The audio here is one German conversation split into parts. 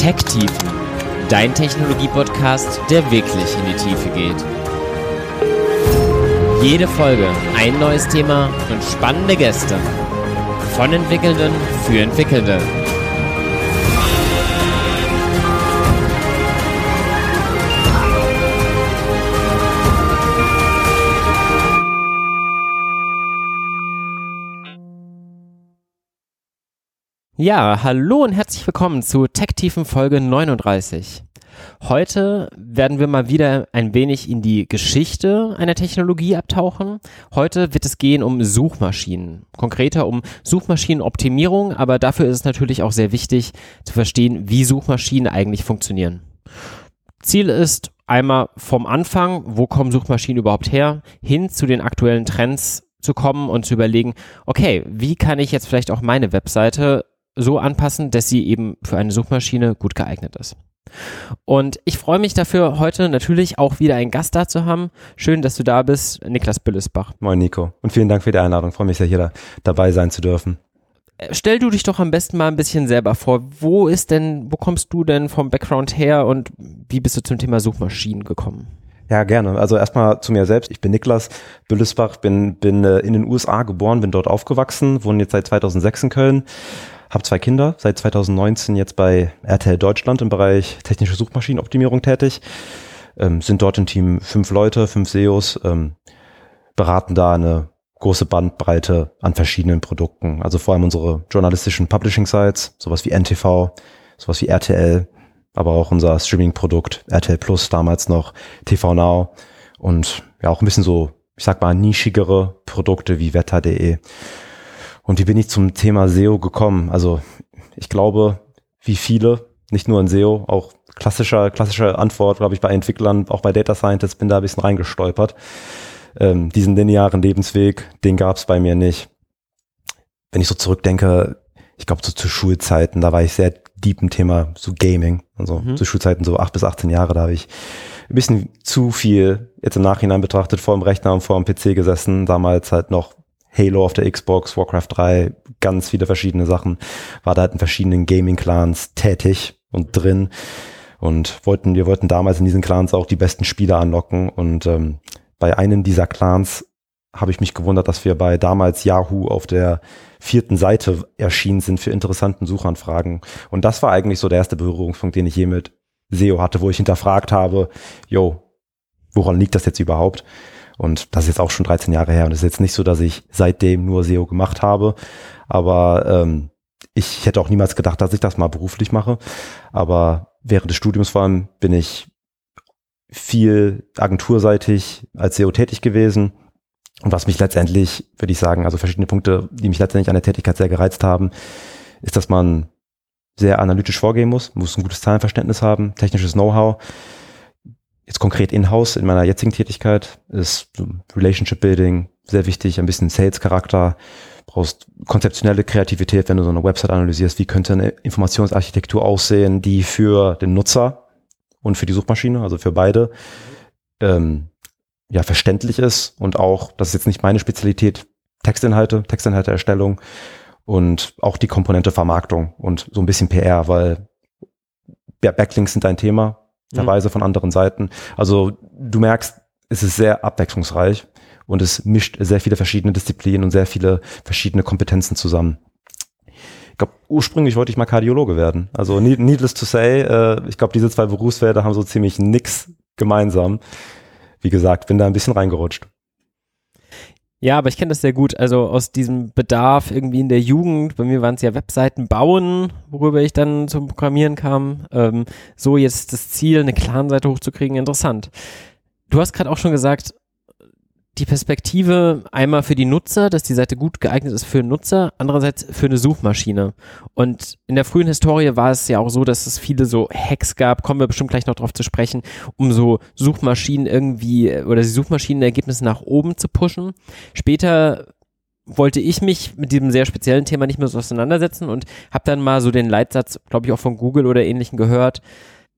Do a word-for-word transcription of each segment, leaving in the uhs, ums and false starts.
Tech-Tiefen, dein Technologie-Podcast, der wirklich in die Tiefe geht. Jede Folge ein neues Thema und spannende Gäste. Von Entwickelnden für Entwickelnde. Ja, hallo und herzlich willkommen zu Tech-Tiefen Folge neununddreißig. Heute werden wir mal wieder ein wenig in die Geschichte einer Technologie abtauchen. Heute wird es gehen um Suchmaschinen, konkreter um Suchmaschinenoptimierung, aber dafür ist es natürlich auch sehr wichtig zu verstehen, wie Suchmaschinen eigentlich funktionieren. Ziel ist einmal vom Anfang, wo kommen Suchmaschinen überhaupt her, hin zu den aktuellen Trends zu kommen und zu überlegen, okay, wie kann ich jetzt vielleicht auch meine Webseite so anpassen, dass sie eben für eine Suchmaschine gut geeignet ist. Und ich freue mich dafür, heute natürlich auch wieder einen Gast da zu haben. Schön, dass du da bist, Niklas Büllisbach. Moin Nico und vielen Dank für die Einladung. Ich freue mich sehr, hier da, dabei sein zu dürfen. Stell du dich doch am besten mal ein bisschen selber vor. Wo ist denn, wo kommst du denn vom Background her und wie bist du zum Thema Suchmaschinen gekommen? Ja, gerne. Also erstmal zu mir selbst. Ich bin Niklas Büllisbach, bin, bin in den U S A geboren, bin dort aufgewachsen, wohne jetzt seit zweitausendsechs in Köln. Habe zwei Kinder, seit zweitausendneunzehn jetzt bei R T L Deutschland im Bereich technische Suchmaschinenoptimierung tätig. Ähm, sind dort im Team fünf Leute, fünf S E Os, ähm, beraten da eine große Bandbreite an verschiedenen Produkten. Also vor allem unsere journalistischen Publishing-Sites, sowas wie N T V, sowas wie R T L, aber auch unser Streaming-Produkt R T L Plus, damals noch T V Now und ja auch ein bisschen so, ich sag mal, nischigere Produkte wie wetter punkt de. Und wie bin ich zum Thema S E O gekommen? Also ich glaube, wie viele, nicht nur in S E O, auch klassischer, klassische Antwort, glaube ich, bei Entwicklern, auch bei Data Scientists, bin da ein bisschen reingestolpert. Ähm, diesen linearen Lebensweg, den gab es bei mir nicht. Wenn ich so zurückdenke, ich glaube so zu Schulzeiten, da war ich sehr deep im Thema so Gaming. Also mhm. zu Schulzeiten so acht bis achtzehn Jahre, da habe ich ein bisschen zu viel, jetzt im Nachhinein betrachtet, vor dem Rechner und vor dem P C gesessen, damals halt noch Halo auf der Xbox, Warcraft drei, ganz viele verschiedene Sachen, war da halt in verschiedenen Gaming-Clans tätig und drin und wollten, wir wollten damals in diesen Clans auch die besten Spieler anlocken und ähm, bei einem dieser Clans habe ich mich gewundert, dass wir bei damals Yahoo auf der vierten Seite erschienen sind für interessanten Suchanfragen und das war eigentlich so der erste Berührungspunkt, den ich je mit S E O hatte, wo ich hinterfragt habe, yo, woran liegt das jetzt überhaupt? Und das ist jetzt auch schon dreizehn Jahre her und es ist jetzt nicht so, dass ich seitdem nur S E O gemacht habe, aber ähm, ich hätte auch niemals gedacht, dass ich das mal beruflich mache, aber während des Studiums vor allem bin ich viel agenturseitig als S E O tätig gewesen und was mich letztendlich, würde ich sagen, also verschiedene Punkte, die mich letztendlich an der Tätigkeit sehr gereizt haben, ist, dass man sehr analytisch vorgehen muss, muss ein gutes Zahlenverständnis haben, technisches Know-how. Jetzt konkret in-house in meiner jetzigen Tätigkeit ist Relationship Building sehr wichtig, ein bisschen Sales-Charakter, brauchst konzeptionelle Kreativität, wenn du so eine Website analysierst, wie könnte eine Informationsarchitektur aussehen, die für den Nutzer und für die Suchmaschine, also für beide, ähm, ja verständlich ist und auch, das ist jetzt nicht meine Spezialität, Textinhalte, Textinhalteerstellung und auch die Komponente Vermarktung und so ein bisschen P R, weil Backlinks sind ein Thema, Weise von anderen Seiten. Also du merkst, es ist sehr abwechslungsreich und es mischt sehr viele verschiedene Disziplinen und sehr viele verschiedene Kompetenzen zusammen. Ich glaube, ursprünglich wollte ich mal Kardiologe werden. Also need, needless to say, äh, ich glaube, diese zwei Berufsfelder haben so ziemlich nichts gemeinsam. Wie gesagt, bin da ein bisschen reingerutscht. Ja, aber ich kenne das sehr gut, also aus diesem Bedarf irgendwie in der Jugend, bei mir waren es ja Webseiten bauen, worüber ich dann zum Programmieren kam, ähm, so jetzt das Ziel, eine Clanseite hochzukriegen, interessant. Du hast gerade auch schon gesagt, die Perspektive einmal für die Nutzer, dass die Seite gut geeignet ist für einen Nutzer, andererseits für eine Suchmaschine. Und in der frühen Historie war es ja auch so, dass es viele so Hacks gab, kommen wir bestimmt gleich noch drauf zu sprechen, um so Suchmaschinen irgendwie oder die Suchmaschinenergebnisse nach oben zu pushen. Später wollte ich mich mit diesem sehr speziellen Thema nicht mehr so auseinandersetzen und habe dann mal so den Leitsatz, glaube ich, auch von Google oder Ähnlichem gehört,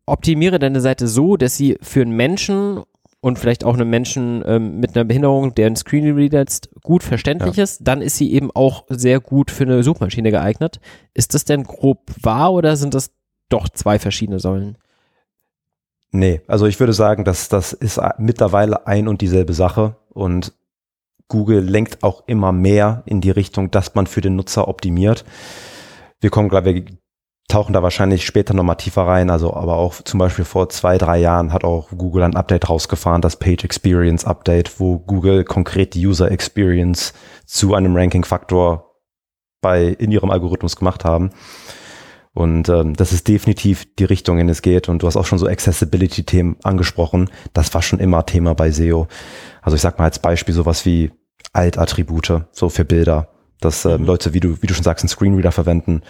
optimiere deine Seite so, dass sie für einen Menschen und vielleicht auch einem Menschen ähm, mit einer Behinderung, der einen Screenreader jetzt gut verständlich ja. ist, dann ist sie eben auch sehr gut für eine Suchmaschine geeignet. Ist das denn grob wahr oder sind das doch zwei verschiedene Säulen? Nee, also ich würde sagen, dass das ist mittlerweile ein und dieselbe Sache und Google lenkt auch immer mehr in die Richtung, dass man für den Nutzer optimiert. Wir kommen, glaube ich, tauchen da wahrscheinlich später nochmal tiefer rein, also aber auch zum Beispiel vor zwei, drei Jahren hat auch Google ein Update rausgefahren, das Page Experience Update, wo Google konkret die User Experience zu einem Ranking-Faktor bei in ihrem Algorithmus gemacht haben. Und ähm, das ist definitiv die Richtung, in die es geht. Und du hast auch schon so Accessibility-Themen angesprochen. Das war schon immer Thema bei S E O. Also ich sag mal als Beispiel sowas wie Alt-Attribute, so für Bilder. Dass ähm, Leute, wie du wie du schon sagst, einen Screenreader verwenden,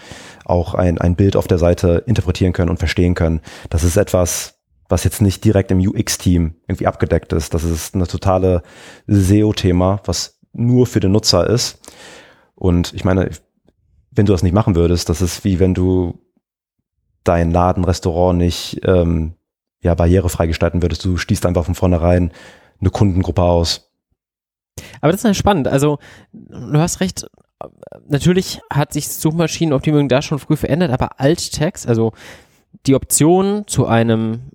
auch ein ein Bild auf der Seite interpretieren können und verstehen können. Das ist etwas, was jetzt nicht direkt im U X-Team irgendwie abgedeckt ist. Das ist eine totale S E O-Thema, was nur für den Nutzer ist. Und ich meine, wenn du das nicht machen würdest, das ist wie wenn du dein Laden, Restaurant nicht ähm, ja barrierefrei gestalten würdest. Du schließt einfach von vornherein eine Kundengruppe aus. Aber das ist ja spannend. Also du hast recht, natürlich hat sich Suchmaschinenoptimierung da schon früh verändert, aber Alt-Tags, also die Option zu einem,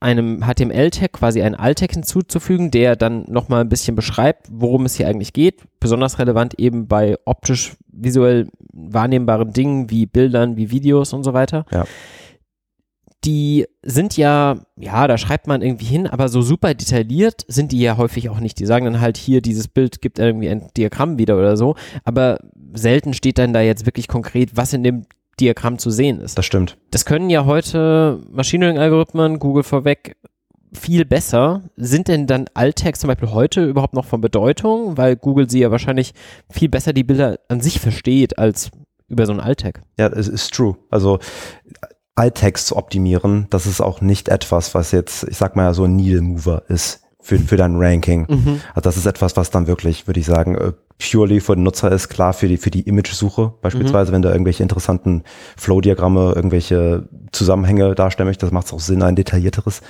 einem H T M L-Tag, quasi einen Alt-Tag hinzuzufügen, der dann nochmal ein bisschen beschreibt, worum es hier eigentlich geht. Besonders relevant eben bei optisch, visuell wahrnehmbaren Dingen wie Bildern, wie Videos und so weiter. Ja. Die sind ja, ja, da schreibt man irgendwie hin, aber so super detailliert sind die ja häufig auch nicht. Die sagen dann halt hier, dieses Bild gibt irgendwie ein Diagramm wieder oder so, aber selten steht dann da jetzt wirklich konkret, was in dem Diagramm zu sehen ist. Das stimmt. Das können ja heute Machine Learning-Algorithmen, Google vorweg, viel besser. Sind denn dann Alt-Tags zum Beispiel heute überhaupt noch von Bedeutung? Weil Google sie ja wahrscheinlich viel besser die Bilder an sich versteht als über so einen Alt-Tag. Ja, es ist true. Also Alt-Tags zu optimieren, das ist auch nicht etwas, was jetzt, ich sag mal so ein Needle-Mover ist für, für dein Ranking. Mhm. Also das ist etwas, was dann wirklich, würde ich sagen, uh, purely für den Nutzer ist, klar für die für die Image-Suche beispielsweise, mhm. wenn du irgendwelche interessanten Flow-Diagramme, irgendwelche Zusammenhänge darstellen möchtest, macht es auch Sinn, ein detaillierteres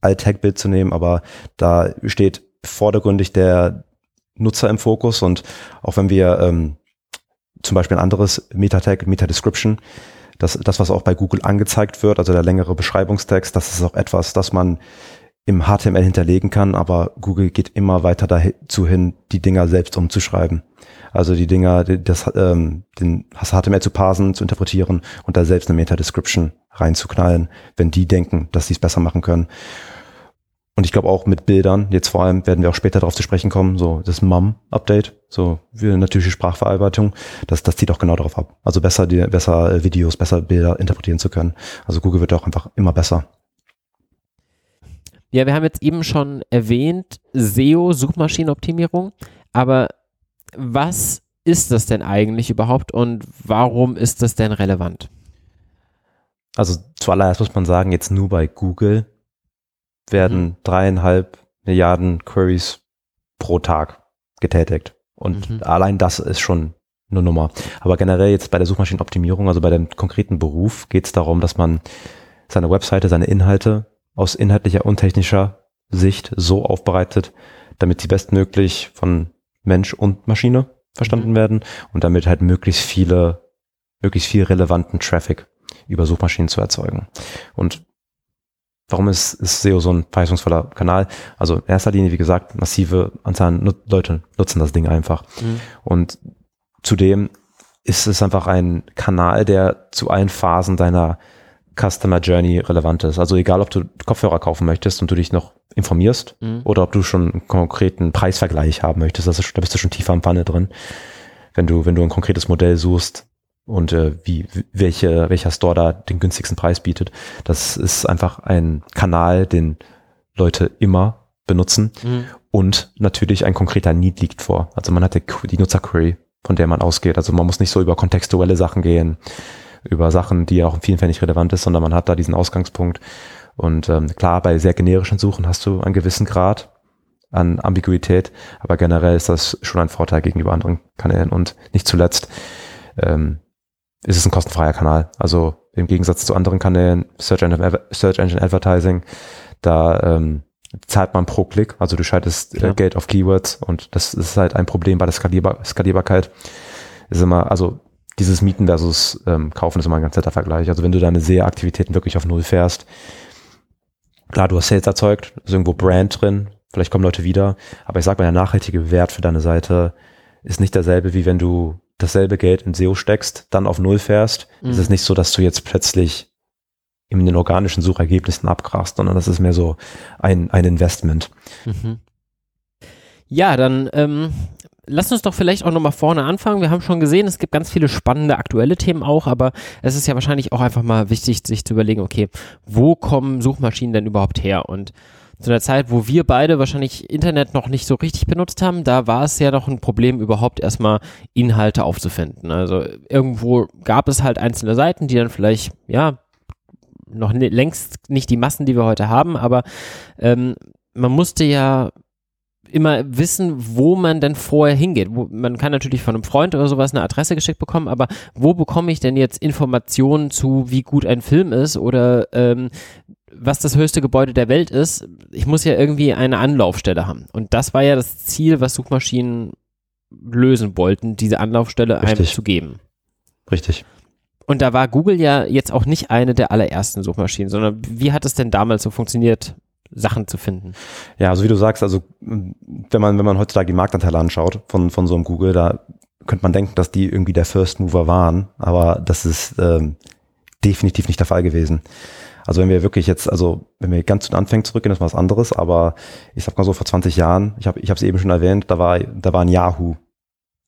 Alt-Tag-Bild zu nehmen, aber da steht vordergründig der Nutzer im Fokus und auch wenn wir ähm, zum Beispiel ein anderes Meta-Tag, Meta-Description, das, das, was auch bei Google angezeigt wird, also der längere Beschreibungstext, das ist auch etwas, das man im H T M L hinterlegen kann, aber Google geht immer weiter dazu hin, die Dinger selbst umzuschreiben. Also die Dinger, das, ähm, den H T M L zu parsen, zu interpretieren und da selbst eine Meta-Description reinzuknallen, wenn die denken, dass sie es besser machen können. Und ich glaube auch mit Bildern, jetzt vor allem werden wir auch später darauf zu sprechen kommen, so das Mum-Update, so für natürliche Sprachverarbeitung, das, das zieht auch genau darauf ab. Also besser, die, besser Videos, besser Bilder interpretieren zu können. Also Google wird auch einfach immer besser. Ja, wir haben jetzt eben schon erwähnt, S E O, Suchmaschinenoptimierung, aber was ist das denn eigentlich überhaupt und warum ist das denn relevant? Also zuallererst muss man sagen, jetzt nur bei Google werden dreieinhalb Milliarden Queries pro Tag getätigt. Und mhm. allein das ist schon eine Nummer. Aber generell jetzt bei der Suchmaschinenoptimierung, also bei dem konkreten Beruf, geht es darum, dass man seine Webseite, seine Inhalte aus inhaltlicher und technischer Sicht so aufbereitet, damit sie bestmöglich von Mensch und Maschine verstanden mhm. werden und damit halt möglichst viele, möglichst viel relevanten Traffic über Suchmaschinen zu erzeugen. Und warum ist, ist S E O so ein verheißungsvoller Kanal? Also in erster Linie, wie gesagt, massive Anzahl an Nut- Leute nutzen das Ding einfach. Mhm. Und zudem ist es einfach ein Kanal, der zu allen Phasen deiner Customer Journey relevant ist. Also egal, ob du Kopfhörer kaufen möchtest und du dich noch informierst mhm. oder ob du schon einen konkreten Preisvergleich haben möchtest, das ist, da bist du schon tiefer im Panne drin. Wenn du, wenn du ein konkretes Modell suchst und äh, wie welche, welcher Store da den günstigsten Preis bietet. Das ist einfach ein Kanal, den Leute immer benutzen mhm. und natürlich ein konkreter Need liegt vor. Also man hat die, die Nutzerquery, von der man ausgeht. Also man muss nicht so über kontextuelle Sachen gehen, über Sachen, die ja auch in vielen Fällen nicht relevant ist, sondern man hat da diesen Ausgangspunkt. Und ähm, klar, bei sehr generischen Suchen hast du einen gewissen Grad an Ambiguität, aber generell ist das schon ein Vorteil gegenüber anderen Kanälen und nicht zuletzt ähm, ist es ein kostenfreier Kanal. Also im Gegensatz zu anderen Kanälen, Search Engine, Search Engine Advertising, da ähm, zahlt man pro Klick, also du schaltest äh, Geld auf Keywords und das ist halt ein Problem bei der Skalierbar- Skalierbarkeit. Ist immer, also dieses Mieten versus ähm, Kaufen ist immer ein ganz netter Vergleich. Also wenn du deine S E O-Aktivitäten wirklich auf Null fährst, klar, du hast Sales erzeugt, ist irgendwo Brand drin, vielleicht kommen Leute wieder, aber ich sag mal, der nachhaltige Wert für deine Seite ist nicht derselbe, wie wenn du dasselbe Geld in S E O steckst, dann auf Null fährst. Mhm. Es ist nicht so, dass du jetzt plötzlich in den organischen Suchergebnissen abgrast, sondern das ist mehr so ein, ein Investment. Mhm. Ja, dann ähm, lass uns doch vielleicht auch nochmal vorne anfangen. Wir haben schon gesehen, es gibt ganz viele spannende aktuelle Themen auch, aber es ist ja wahrscheinlich auch einfach mal wichtig, sich zu überlegen, okay, wo kommen Suchmaschinen denn überhaupt her? Und zu einer Zeit, wo wir beide wahrscheinlich Internet noch nicht so richtig benutzt haben, da war es ja noch ein Problem, überhaupt erstmal Inhalte aufzufinden. Also irgendwo gab es halt einzelne Seiten, die dann vielleicht, ja, noch ne, längst nicht die Massen, die wir heute haben, aber ähm, man musste ja immer wissen, wo man denn vorher hingeht. Wo, man kann natürlich von einem Freund oder sowas eine Adresse geschickt bekommen, aber wo bekomme ich denn jetzt Informationen zu, wie gut ein Film ist oder ähm, was das höchste Gebäude der Welt ist? Ich muss ja irgendwie eine Anlaufstelle haben. Und das war ja das Ziel, was Suchmaschinen lösen wollten, diese Anlaufstelle Richtig. einem zu geben. Richtig. Und da war Google ja jetzt auch nicht eine der allerersten Suchmaschinen, sondern wie hat es denn damals so funktioniert, Sachen zu finden? Ja, also wie du sagst, also wenn man, wenn man heutzutage die Marktanteile anschaut von, von so einem Google, da könnte man denken, dass die irgendwie der First Mover waren, aber das ist ähm, definitiv nicht der Fall gewesen. Also wenn wir wirklich jetzt, also wenn wir ganz zu den Anfängen zurückgehen, das war was anderes, aber ich sag mal so, vor zwanzig Jahren, ich habe ich habe es eben schon erwähnt, da war da war ein Yahoo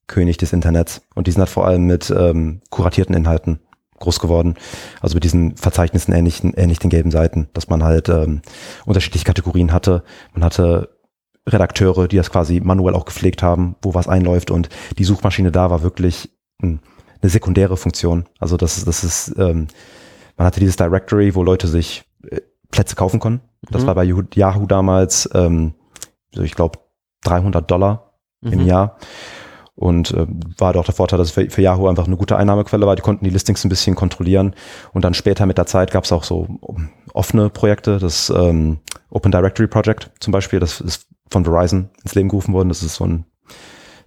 König des Internets und die sind halt vor allem mit ähm, kuratierten Inhalten groß geworden, also mit diesen Verzeichnissen ähnlich, ähnlich den gelben Seiten, dass man halt ähm, unterschiedliche Kategorien hatte. Man hatte Redakteure, die das quasi manuell auch gepflegt haben, wo was einläuft und die Suchmaschine da war wirklich mh, eine sekundäre Funktion. Also das, das ist, ähm, man hatte dieses Directory, wo Leute sich äh, Plätze kaufen konnten. Das mhm. war bei Yahoo damals, ähm, so ich glaube, dreihundert Dollar mhm. im Jahr. Und äh, war doch der Vorteil, dass es für, für Yahoo einfach eine gute Einnahmequelle war. Die konnten die Listings ein bisschen kontrollieren. Und dann später mit der Zeit gab es auch so offene Projekte. Das ähm, Open Directory Project zum Beispiel, das ist von Verizon ins Leben gerufen worden. Das ist so ein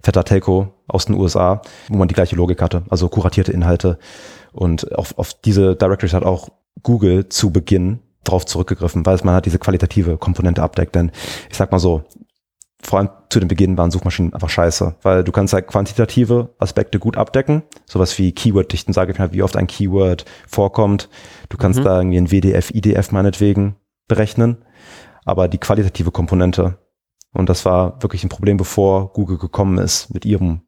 fetter Telco aus den U S A, wo man die gleiche Logik hatte. Also kuratierte Inhalte. Und auf, auf diese Directories hat auch Google zu Beginn drauf zurückgegriffen, weil man halt diese qualitative Komponente abdeckt. Denn ich sag mal so, vor allem zu dem Beginn waren Suchmaschinen einfach scheiße, weil du kannst halt quantitative Aspekte gut abdecken, sowas wie Keyword-Dichten, sage ich mal, wie oft ein Keyword vorkommt. Du kannst mhm. da irgendwie ein W D F, I D F meinetwegen berechnen, aber die qualitative Komponente, und das war wirklich ein Problem, bevor Google gekommen ist mit ihrem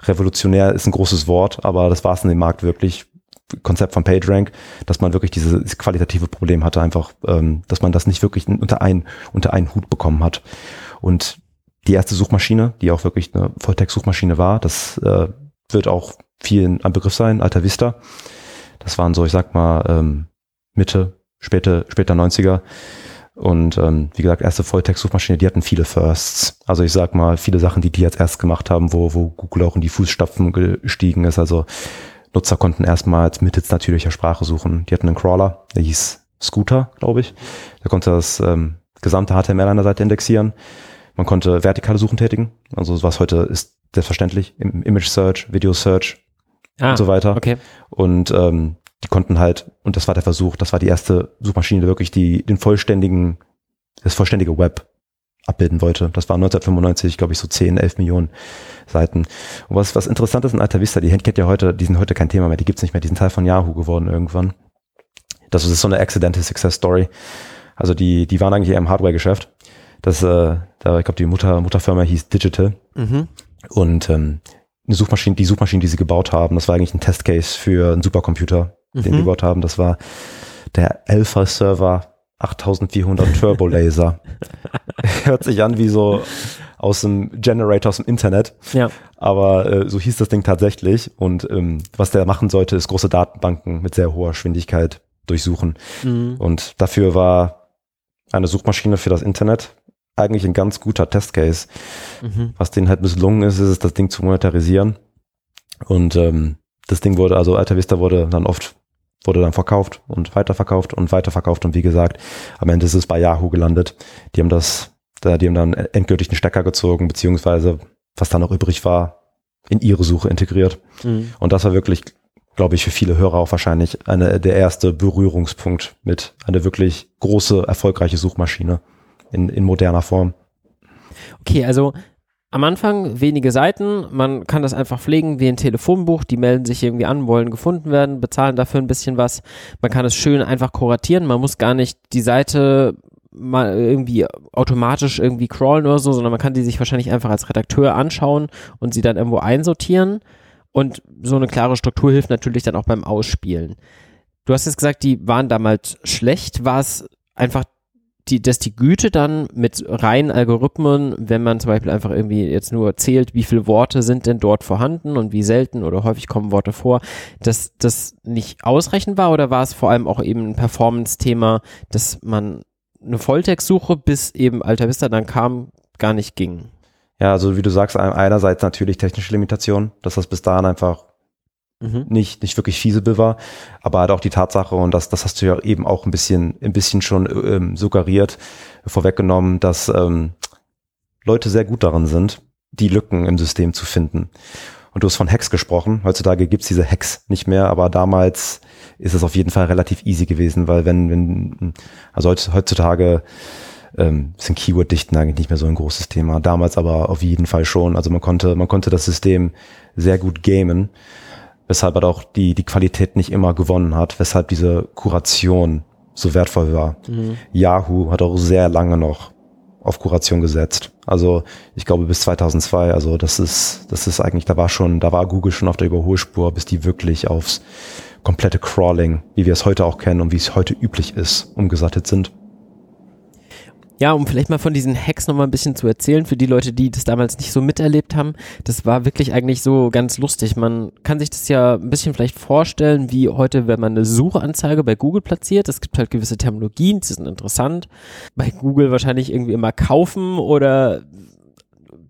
revolutionär ist ein großes Wort, aber das war es in dem Markt wirklich, Konzept von PageRank, dass man wirklich dieses qualitative Problem hatte, einfach, ähm, dass man das nicht wirklich unter einen, unter einen Hut bekommen hat. Und die erste Suchmaschine, die auch wirklich eine Volltext-Suchmaschine war, das äh, wird auch vielen ein Begriff sein, AltaVista. Das waren so, ich sag mal, ähm, Mitte, späte, später neunziger. Und ähm, wie gesagt, erste Volltext-Suchmaschine, die hatten viele Firsts. Also ich sag mal, viele Sachen, die die jetzt erst gemacht haben, wo, wo Google auch in die Fußstapfen gestiegen ist. Also Nutzer konnten erstmals mittels natürlicher Sprache suchen. Die hatten einen Crawler, der hieß Scooter, glaube ich. Der konnte das ähm, gesamte H T M L an der Seite indexieren. Man konnte vertikale Suchen tätigen. Also was heute ist selbstverständlich. Im Image Search, Video Search ah, und so weiter. Okay. Und ähm, die konnten halt, und das war der Versuch, das war die erste Suchmaschine, die wirklich die, den vollständigen, das vollständige Web abbilden wollte. Das waren neunzehnhundertfünfundneunzig, glaube ich, so zehn, elf Millionen Seiten. Und was, was interessant ist in AltaVista, die kennt ja heute, die sind heute kein Thema mehr, die gibt's nicht mehr, die sind Teil von Yahoo geworden irgendwann. Das ist so eine accidental Success Story. Also die, die waren eigentlich eher im Hardware-Geschäft. Das, äh, da, ich glaube, die Mutter, Mutterfirma hieß Digital. Mhm. Und, ähm, eine Suchmaschine, die Suchmaschine, die sie gebaut haben, das war eigentlich ein Testcase für einen Supercomputer, mhm. den sie gebaut haben. Das war der Alpha-Server vierundachtzig hundert Turbo-Laser. Hört sich an wie so aus dem Generator, aus dem Internet. Ja. Aber äh, so hieß das Ding tatsächlich. Und ähm, was der machen sollte, ist große Datenbanken mit sehr hoher Geschwindigkeit durchsuchen. Mhm. Und dafür war eine Suchmaschine für das Internet eigentlich ein ganz guter Testcase. Mhm. Was denen halt misslungen ist, ist es, das Ding zu monetarisieren. Und ähm, das Ding wurde, also AltaVista wurde dann oft wurde dann verkauft und weiterverkauft und weiterverkauft und wie gesagt, am Ende ist es bei Yahoo gelandet. Die haben das, die haben dann endgültig den Stecker gezogen, beziehungsweise was da noch übrig war, in ihre Suche integriert. Mhm. Und das war wirklich, glaube ich, für viele Hörer auch wahrscheinlich eine, der erste Berührungspunkt mit einer wirklich große, erfolgreiche Suchmaschine in, in moderner Form. Okay, also am Anfang wenige Seiten, man kann das einfach pflegen wie ein Telefonbuch, die melden sich irgendwie an, wollen gefunden werden, bezahlen dafür ein bisschen was, man kann es schön einfach kuratieren, man muss gar nicht die Seite mal irgendwie automatisch irgendwie crawlen oder so, sondern man kann die sich wahrscheinlich einfach als Redakteur anschauen und sie dann irgendwo einsortieren. Und so eine klare Struktur hilft natürlich dann auch beim Ausspielen. Du hast jetzt gesagt, die waren damals schlecht. War es einfach, die, dass die Güte dann mit reinen Algorithmen, wenn man zum Beispiel einfach irgendwie jetzt nur zählt, wie viele Worte sind denn dort vorhanden und wie selten oder häufig kommen Worte vor, dass das nicht ausreichend war? Oder war es vor allem auch eben ein Performance-Thema, dass man eine Volltextsuche bis eben AltaVista dann kam, gar nicht ging? Ja, also wie du sagst, einerseits natürlich technische Limitationen, dass das bis dahin einfach mhm. nicht, nicht wirklich feasible war, aber halt auch die Tatsache, und das, das hast du ja eben auch ein bisschen, ein bisschen schon ähm, suggeriert, vorweggenommen, dass ähm, Leute sehr gut darin sind, die Lücken im System zu finden. Und du hast von Hacks gesprochen, heutzutage gibt's diese Hacks nicht mehr, aber damals ist es auf jeden Fall relativ easy gewesen, weil wenn, wenn also heutzutage Ähm, sind Keyword-Dichten eigentlich nicht mehr so ein großes Thema. Damals aber auf jeden Fall schon. Also man konnte, man konnte das System sehr gut gamen, weshalb halt auch die, die Qualität nicht immer gewonnen hat, weshalb diese Kuration so wertvoll war. Mhm. Yahoo hat auch sehr lange noch auf Kuration gesetzt. Also ich glaube bis zweitausendzwei, also das ist, das ist eigentlich, da war schon, da war Google schon auf der Überholspur, bis die wirklich aufs komplette Crawling, wie wir es heute auch kennen und wie es heute üblich ist, umgesattet sind. Ja, um vielleicht mal von diesen Hacks nochmal ein bisschen zu erzählen, für die Leute, die das damals nicht so miterlebt haben, das war wirklich eigentlich so ganz lustig. Man kann sich das ja ein bisschen vielleicht vorstellen, wie heute, wenn man eine Suchanzeige bei Google platziert, es gibt halt gewisse Terminologien, die sind interessant, bei Google wahrscheinlich irgendwie immer kaufen oder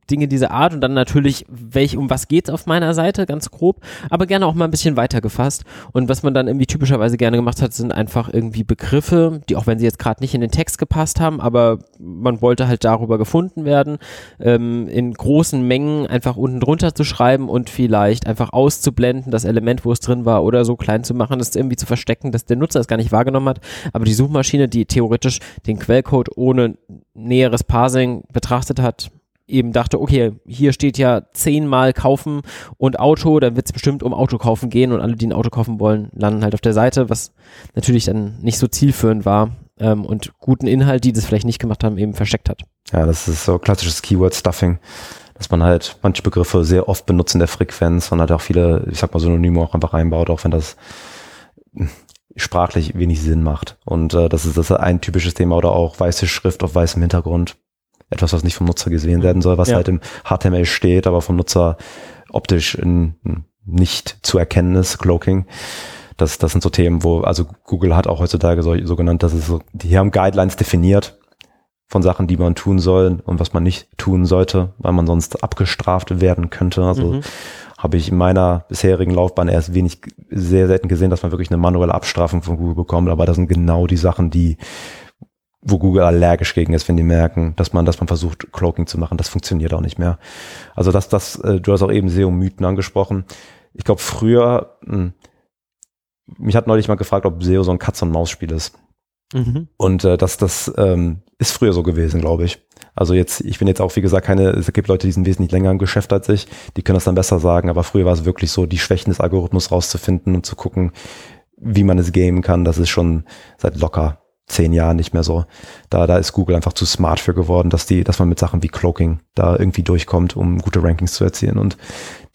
Dinge dieser Art und dann natürlich, welch, um was geht's auf meiner Seite, ganz grob, aber gerne auch mal ein bisschen weiter gefasst. Und was man dann irgendwie typischerweise gerne gemacht hat, sind einfach irgendwie Begriffe, die, auch wenn sie jetzt gerade nicht in den Text gepasst haben, aber man wollte halt darüber gefunden werden, ähm, in großen Mengen einfach unten drunter zu schreiben und vielleicht einfach auszublenden, das Element, wo es drin war, oder so klein zu machen, das irgendwie zu verstecken, dass der Nutzer es gar nicht wahrgenommen hat. Aber die Suchmaschine, die theoretisch den Quellcode ohne näheres Parsing betrachtet hat, eben dachte, okay, hier steht ja zehnmal kaufen und Auto, dann wird es bestimmt um Auto kaufen gehen und alle, die ein Auto kaufen wollen, landen halt auf der Seite, was natürlich dann nicht so zielführend war ähm, und guten Inhalt, die das vielleicht nicht gemacht haben, eben versteckt hat. Ja, das ist so klassisches Keyword-Stuffing, dass man halt manche Begriffe sehr oft benutzt in der Frequenz und halt auch viele, ich sag mal, Synonyme auch einfach reinbaut, auch wenn das sprachlich wenig Sinn macht. Und äh, das ist das ein typisches Thema, oder auch weiße Schrift auf weißem Hintergrund. Etwas, was nicht vom Nutzer gesehen werden soll, was ja. halt im H T M L steht, aber vom Nutzer optisch nicht zu erkennen ist, Cloaking. Das, das sind so Themen, wo, also Google hat auch heutzutage so, so genannt, dass es so, die haben Guidelines definiert von Sachen, die man tun soll und was man nicht tun sollte, weil man sonst abgestraft werden könnte. Also mhm. habe ich in meiner bisherigen Laufbahn erst wenig, sehr selten gesehen, dass man wirklich eine manuelle Abstrafung von Google bekommt, aber das sind genau die Sachen, die wo Google allergisch gegen ist, wenn die merken, dass man, dass man versucht, Cloaking zu machen, das funktioniert auch nicht mehr. Also das, das, du hast auch eben S E O-Mythen angesprochen. Ich glaube, früher, mich hat neulich mal gefragt, ob S E O so ein Katz-und-Maus-Spiel ist. Mhm. Und äh, das, das ähm, ist früher so gewesen, glaube ich. Also jetzt, ich bin jetzt auch, wie gesagt, keine, es gibt Leute, die sind wesentlich länger im Geschäft als ich, die können das dann besser sagen, aber früher war es wirklich so, die Schwächen des Algorithmus rauszufinden und zu gucken, wie man es gamen kann, das ist schon seit locker zehn Jahren nicht mehr so. Da, da ist Google einfach zu smart für geworden, dass die, dass man mit Sachen wie Cloaking da irgendwie durchkommt, um gute Rankings zu erzielen. Und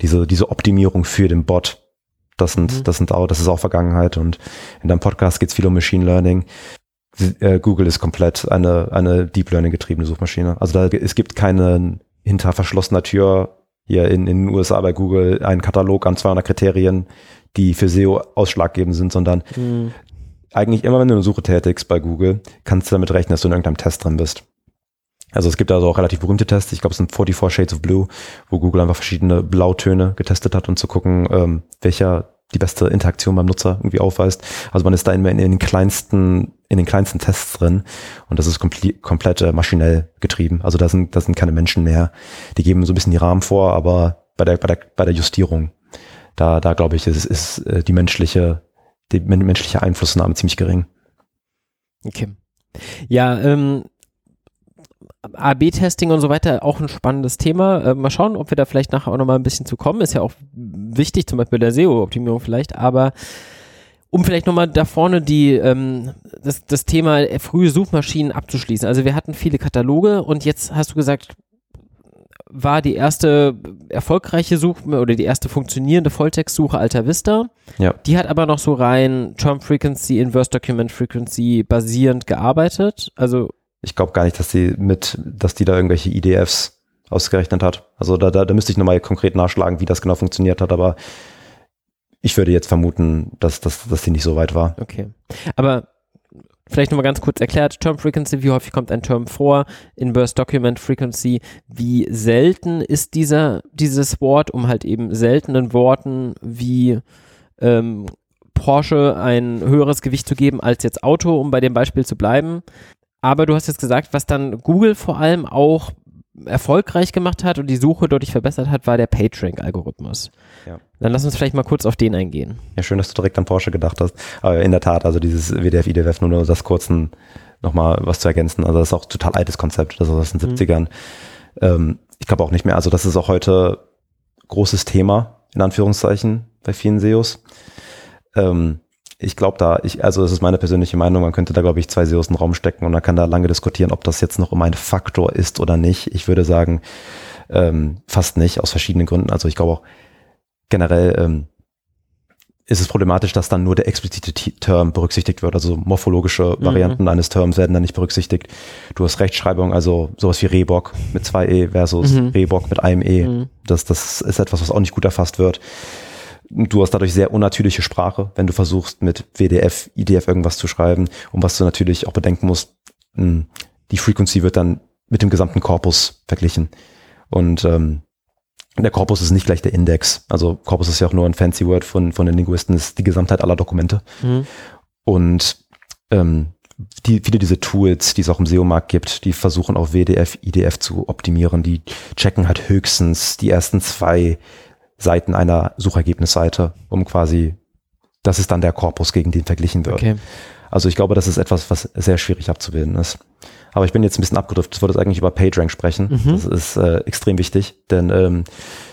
diese, diese Optimierung für den Bot, das sind, mhm. das sind auch, das ist auch Vergangenheit. Und in deinem Podcast geht es viel um Machine Learning. Google ist komplett eine, eine Deep Learning getriebene Suchmaschine. Also da, es gibt keine hinter verschlossener Tür hier in, in den U S A bei Google einen Katalog an zweihundert Kriterien, die für S E O ausschlaggebend sind, sondern mhm. eigentlich immer, wenn du eine Suche tätigst bei Google, kannst du damit rechnen, dass du in irgendeinem Test drin bist. Also es gibt also auch relativ berühmte Tests. Ich glaube, es sind vierundvierzig Shades of Blue, wo Google einfach verschiedene Blautöne getestet hat, um zu gucken, ähm, welcher die beste Interaktion beim Nutzer irgendwie aufweist. Also man ist da in, in den kleinsten, in den kleinsten Tests drin und das ist komple- komplett äh, maschinell getrieben. Also da sind, da sind keine Menschen mehr. Die geben so ein bisschen die Rahmen vor, aber bei der, bei der, bei der Justierung. Da, da glaube ich, ist, ist die menschliche, die menschliche Einflussnahme ziemlich gering. Okay. Ja, ähm, A B Testing und so weiter, auch ein spannendes Thema. Äh, mal schauen, ob wir da vielleicht nachher auch nochmal ein bisschen zu kommen. Ist ja auch wichtig, zum Beispiel der S E O-Optimierung vielleicht, aber um vielleicht nochmal da vorne die ähm, das, das Thema frühe Suchmaschinen abzuschließen. Also wir hatten viele Kataloge und jetzt hast du gesagt, war die erste erfolgreiche Suche oder die erste funktionierende Volltextsuche AltaVista. Ja. Die hat aber noch so rein Term Frequency, Inverse Document Frequency basierend gearbeitet. Also ich glaube gar nicht, dass die mit, dass die da irgendwelche I D Fs ausgerechnet hat. Also da, da, da müsste ich nochmal konkret nachschlagen, wie das genau funktioniert hat, aber ich würde jetzt vermuten, dass, dass, dass die nicht so weit war. Okay. Aber vielleicht nochmal ganz kurz erklärt, Term Frequency, wie häufig kommt ein Term vor? Inverse Document Frequency, wie selten ist dieser, dieses Wort, um halt eben seltenen Worten wie ähm, Porsche ein höheres Gewicht zu geben als jetzt Auto, um bei dem Beispiel zu bleiben. Aber du hast jetzt gesagt, was dann Google vor allem auch erfolgreich gemacht hat und die Suche deutlich verbessert hat, war der PageRank-Algorithmus. Ja. Dann lass uns vielleicht mal kurz auf den eingehen. Ja, schön, dass du direkt an Porsche gedacht hast. Aber in der Tat, also dieses W D F I D W F, nur das kurzen nochmal was zu ergänzen. Also das ist auch ein total altes Konzept, das ist aus den mhm. siebzigern. Ähm, ich glaube auch nicht mehr, also das ist auch heute großes Thema, in Anführungszeichen, bei vielen S E Os. Ähm, Ich glaube da, ich, also das ist meine persönliche Meinung, man könnte da, glaube ich, zwei S E Os in den Raum stecken und man kann da lange diskutieren, ob das jetzt noch immer ein Faktor ist oder nicht. Ich würde sagen, ähm, fast nicht, aus verschiedenen Gründen. Also ich glaube auch generell ähm, ist es problematisch, dass dann nur der explizite Term berücksichtigt wird. Also morphologische Varianten mhm. eines Terms werden dann nicht berücksichtigt. Du hast Rechtschreibung, also sowas wie Rehbock mit zwei E versus mhm. Rehbock mit einem E. Mhm. Das, das ist etwas, was auch nicht gut erfasst wird. Du hast dadurch sehr unnatürliche Sprache, wenn du versuchst, mit W D F, I D F irgendwas zu schreiben. Und was du natürlich auch bedenken musst, die Frequency wird dann mit dem gesamten Korpus verglichen. Und ähm, der Korpus ist nicht gleich der Index. Also Korpus ist ja auch nur ein fancy Word von, von den Linguisten, ist die Gesamtheit aller Dokumente. Mhm. Und ähm, die, viele dieser Tools, die es auch im S E O-Markt gibt, die versuchen auch W D F, I D F zu optimieren. Die checken halt höchstens die ersten zwei Seiten einer Suchergebnisseite, um quasi, das ist dann der Korpus, gegen den verglichen wird. Okay. Also ich glaube, das ist etwas, was sehr schwierig abzubilden ist. Aber ich bin jetzt ein bisschen abgedriftet. Ich wollte jetzt eigentlich über PageRank sprechen. Mhm. Das ist äh, extrem wichtig, denn ähm,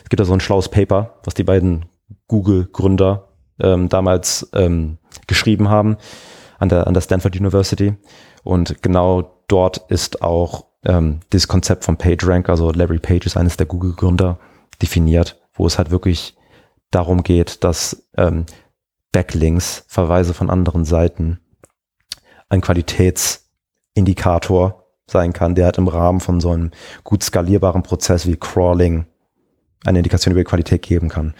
es gibt da so ein schlaues Paper, was die beiden Google-Gründer ähm, damals ähm, geschrieben haben an der, an der Stanford University. Und genau dort ist auch ähm, das Konzept von PageRank, also Larry Page ist eines der Google-Gründer, definiert, wo es halt wirklich darum geht, dass ähm, Backlinks, Verweise von anderen Seiten, ein Qualitätsindikator sein kann, der halt im Rahmen von so einem gut skalierbaren Prozess wie Crawling eine Indikation über die Qualität geben kann.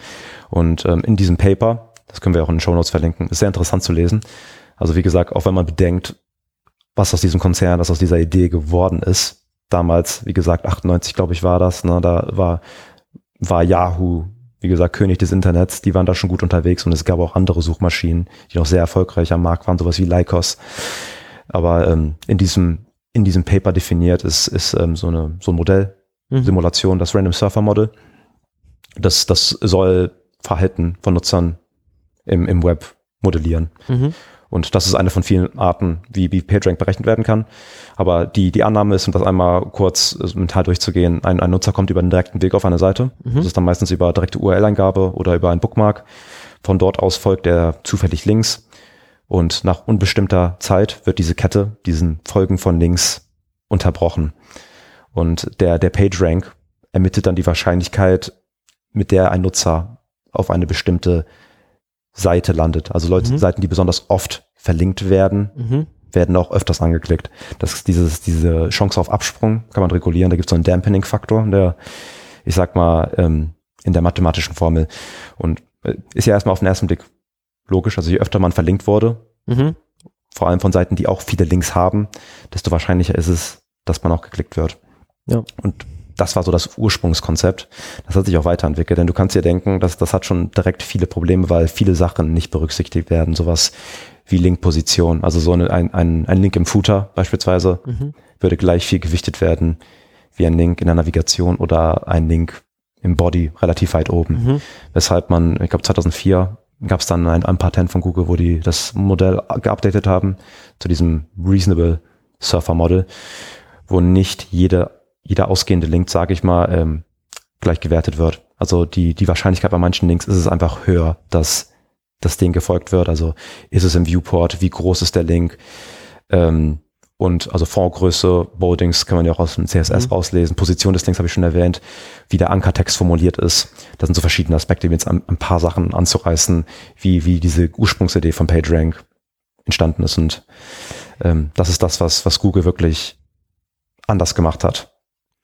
Und ähm, in diesem Paper, das können wir auch in den Shownotes verlinken, ist sehr interessant zu lesen. Also wie gesagt, auch wenn man bedenkt, was aus diesem Konzern, was aus dieser Idee geworden ist, damals, wie gesagt, achtundneunzig, glaube ich, war das, ne, da war war Yahoo, wie gesagt, König des Internets, die waren da schon gut unterwegs und es gab auch andere Suchmaschinen, die noch sehr erfolgreich am Markt waren, sowas wie Lycos. Aber ähm, in diesem in diesem Paper definiert ist ist ähm, so eine so ein Modell, mhm. Simulation, das Random Surfer Model. Das das soll Verhalten von Nutzern im im Web modellieren. Mhm. Und das ist eine von vielen Arten, wie, wie PageRank berechnet werden kann. Aber die, die Annahme ist, um das einmal kurz mental durchzugehen, ein, ein Nutzer kommt über einen direkten Weg auf eine Seite. Mhm. Das ist dann meistens über direkte U R L-Eingabe oder über einen Bookmark. Von dort aus folgt er zufällig Links. Und nach unbestimmter Zeit wird diese Kette, diesen Folgen von Links unterbrochen. Und der, der PageRank ermittelt dann die Wahrscheinlichkeit, mit der ein Nutzer auf eine bestimmte Seite landet. Also Leute, mhm. Seiten, die besonders oft verlinkt werden, mhm. werden auch öfters angeklickt. Das ist dieses, diese Chance auf Absprung kann man regulieren. Da gibt es so einen Dampening-Faktor, der, ich sag mal, ähm, in der mathematischen Formel. Und äh, ist ja erstmal auf den ersten Blick logisch. Also je öfter man verlinkt wurde, mhm. vor allem von Seiten, die auch viele Links haben, desto wahrscheinlicher ist es, dass man auch geklickt wird. Ja. Und das war so das Ursprungskonzept. Das hat sich auch weiterentwickelt, denn du kannst dir denken, dass das hat schon direkt viele Probleme, weil viele Sachen nicht berücksichtigt werden. Sowas wie Linkposition, also so eine, ein, ein, ein Link im Footer beispielsweise mhm. würde gleich viel gewichtet werden wie ein Link in der Navigation oder ein Link im Body relativ weit oben. Mhm. Weshalb man, ich glaube zweitausendvier gab es dann ein, ein Patent von Google, wo die das Modell geupdatet haben zu diesem Reasonable Surfer Model, wo nicht jede, jeder ausgehende Link, sage ich mal, ähm, gleich gewertet wird. Also die die Wahrscheinlichkeit bei manchen Links ist es einfach höher, dass das Ding gefolgt wird. Also ist es im Viewport, wie groß ist der Link? Ähm, und also Fontgröße, Boldings kann man ja auch aus dem C S S mhm. rauslesen. Position des Links habe ich schon erwähnt, wie der Ankertext formuliert ist. Das sind so verschiedene Aspekte, um jetzt ein, ein paar Sachen anzureißen, wie wie diese Ursprungsidee von PageRank entstanden ist. Und ähm, das ist das, was was Google wirklich anders gemacht hat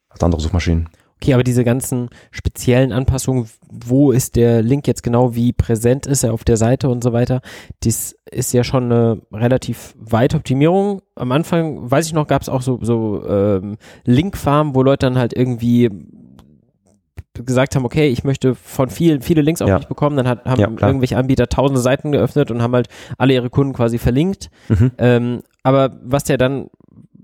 als andere Suchmaschinen. Okay, aber diese ganzen speziellen Anpassungen, wo ist der Link jetzt genau, wie präsent ist er auf der Seite und so weiter, das ist ja schon eine relativ weite Optimierung. Am Anfang, weiß ich noch, gab es auch so, so ähm, Linkfarmen, wo Leute dann halt irgendwie gesagt haben, okay, ich möchte von vielen, viele Links auf ja. mich bekommen, dann hat, haben ja, irgendwelche Anbieter tausende Seiten geöffnet und haben halt alle ihre Kunden quasi verlinkt. Mhm. Ähm, aber was der dann...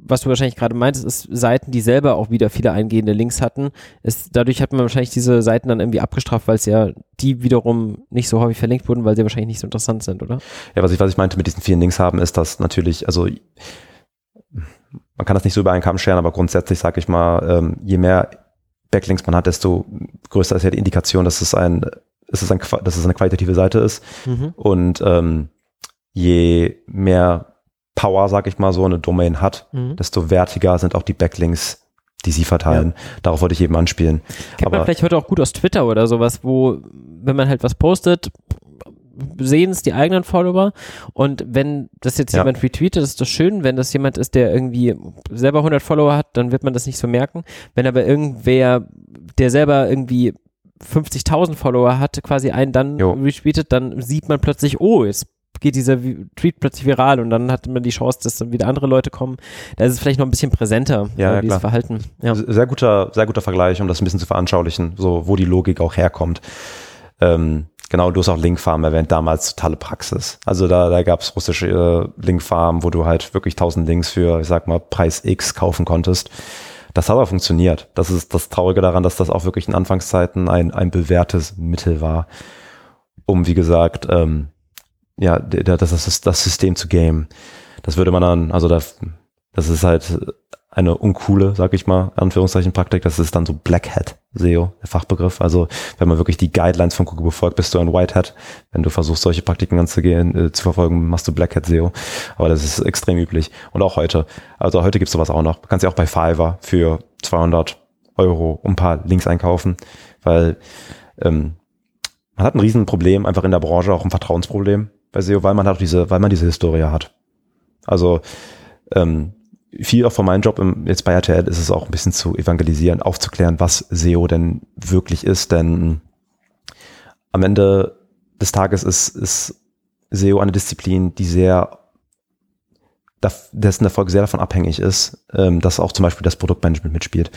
was du wahrscheinlich gerade meintest, ist Seiten, die selber auch wieder viele eingehende Links hatten. Ist, dadurch hat man wahrscheinlich diese Seiten dann irgendwie abgestraft, weil es ja die wiederum nicht so häufig verlinkt wurden, weil sie wahrscheinlich nicht so interessant sind, oder? Ja, was ich, was ich meinte mit diesen vielen Links haben, ist, dass natürlich, also man kann das nicht so über einen Kamm scheren, aber grundsätzlich sage ich mal, je mehr Backlinks man hat, desto größer ist ja die Indikation, dass es, ein, es ist ein, dass es eine qualitative Seite ist. Mhm. Und ähm, je mehr Power, sag ich mal, so eine Domain hat, mhm. desto wertiger sind auch die Backlinks, die sie verteilen. Ja. Darauf wollte ich eben anspielen. Kennt aber man vielleicht heute auch gut aus Twitter oder sowas, wo, wenn man halt was postet, sehen es die eigenen Follower, und wenn das jetzt ja. jemand retweetet, ist das schön. Wenn das jemand ist, der irgendwie selber hundert Follower hat, dann wird man das nicht so merken. Wenn aber irgendwer, der selber irgendwie fünfzigtausend Follower hat, quasi einen dann jo. retweetet, dann sieht man plötzlich, oh, jetzt geht dieser Tweet plötzlich viral, und dann hat man die Chance, dass dann wieder andere Leute kommen. Da ist es vielleicht noch ein bisschen präsenter, ja, ja, dieses klar. Verhalten. Ja. Sehr guter, sehr guter Vergleich, um das ein bisschen zu veranschaulichen, so wo die Logik auch herkommt. Ähm, genau, du hast auch Linkfarmen erwähnt, damals totale Praxis. Also da, da gab es russische äh, Linkfarmen, wo du halt wirklich tausend Links für, ich sag mal, Preis X kaufen konntest. Das hat aber funktioniert. Das ist das Traurige daran, dass das auch wirklich in Anfangszeiten ein, ein bewährtes Mittel war, um, wie gesagt, ähm, ja, das ist das System zu gamen. Das würde man dann, also das, das ist halt eine uncoole, sag ich mal, Anführungszeichen Praktik. Das ist dann so Black Hat S E O, der Fachbegriff. Also wenn man wirklich die Guidelines von Google befolgt, bist du ein White Hat. Wenn du versuchst, solche Praktiken anzugehen, äh, zu verfolgen, machst du Black Hat S E O. Aber das ist extrem üblich. Und auch heute. Also heute gibt's sowas auch noch. Du kannst ja auch bei Fiverr für zweihundert Euro ein paar Links einkaufen, weil ähm, man hat ein Riesenproblem einfach in der Branche, auch ein Vertrauensproblem bei S E O, weil man halt diese, weil man diese Historie hat. Also ähm, viel auch von meinem Job im, jetzt bei R T L ist es auch ein bisschen zu evangelisieren, aufzuklären, was S E O denn wirklich ist, denn am Ende des Tages ist, ist S E O eine Disziplin, die sehr, dessen Erfolg sehr davon abhängig ist, ähm, dass auch zum Beispiel das Produktmanagement mitspielt.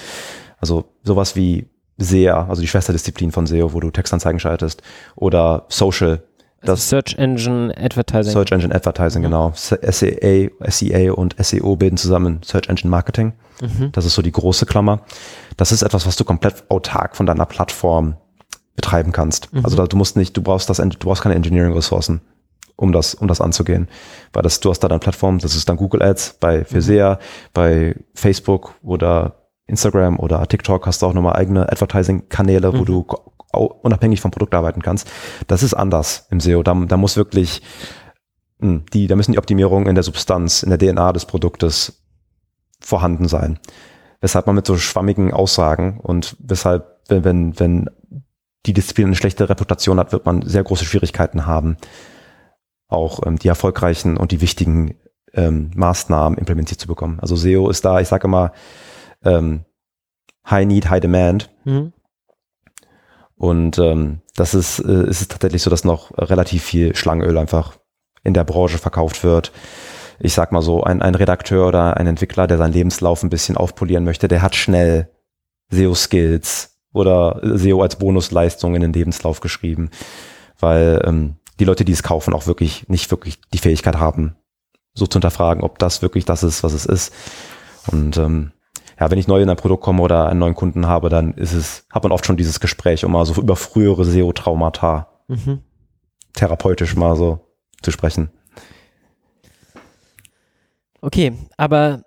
Also sowas wie S E A, also die Schwesterdisziplin von S E O, wo du Textanzeigen schaltest, oder Social, das Search Engine Advertising. Search Engine Advertising, mhm. genau. S E A, S E A und S E O bilden zusammen Search Engine Marketing. Mhm. Das ist so die große Klammer. Das ist etwas, was du komplett autark von deiner Plattform betreiben kannst. Mhm. Also da, du musst nicht, du brauchst das, du brauchst keine Engineering-Ressourcen, um das, um das anzugehen. Weil das, du hast da deine Plattform, das ist dann Google Ads, bei für S E A, mhm. bei Facebook oder Instagram oder TikTok hast du auch nochmal eigene Advertising-Kanäle, mhm. wo du unabhängig vom Produkt arbeiten kannst. Das ist anders im S E O. Da, da muss wirklich, die, da müssen die Optimierungen in der Substanz, in der D N A des Produktes vorhanden sein. Weshalb man mit so schwammigen Aussagen und weshalb, wenn, wenn, wenn die Disziplin eine schlechte Reputation hat, wird man sehr große Schwierigkeiten haben, auch ähm, die erfolgreichen und die wichtigen ähm, Maßnahmen implementiert zu bekommen. Also S E O ist da, ich sage immer, ähm, High Need, High Demand. Mhm. Und ähm, das ist, äh, ist es tatsächlich so, dass noch relativ viel Schlangenöl einfach in der Branche verkauft wird. Ich sag mal so, ein, ein Redakteur oder ein Entwickler, der seinen Lebenslauf ein bisschen aufpolieren möchte, der hat schnell S E O-Skills oder S E O als Bonusleistung in den Lebenslauf geschrieben, weil ähm, die Leute, die es kaufen, auch wirklich nicht wirklich die Fähigkeit haben, so zu hinterfragen, ob das wirklich das ist, was es ist. Und ähm, ja, wenn ich neu in ein Produkt komme oder einen neuen Kunden habe, dann ist es, hat man oft schon dieses Gespräch, um mal so über frühere S E O-Traumata mhm. therapeutisch mal so zu sprechen. Okay, aber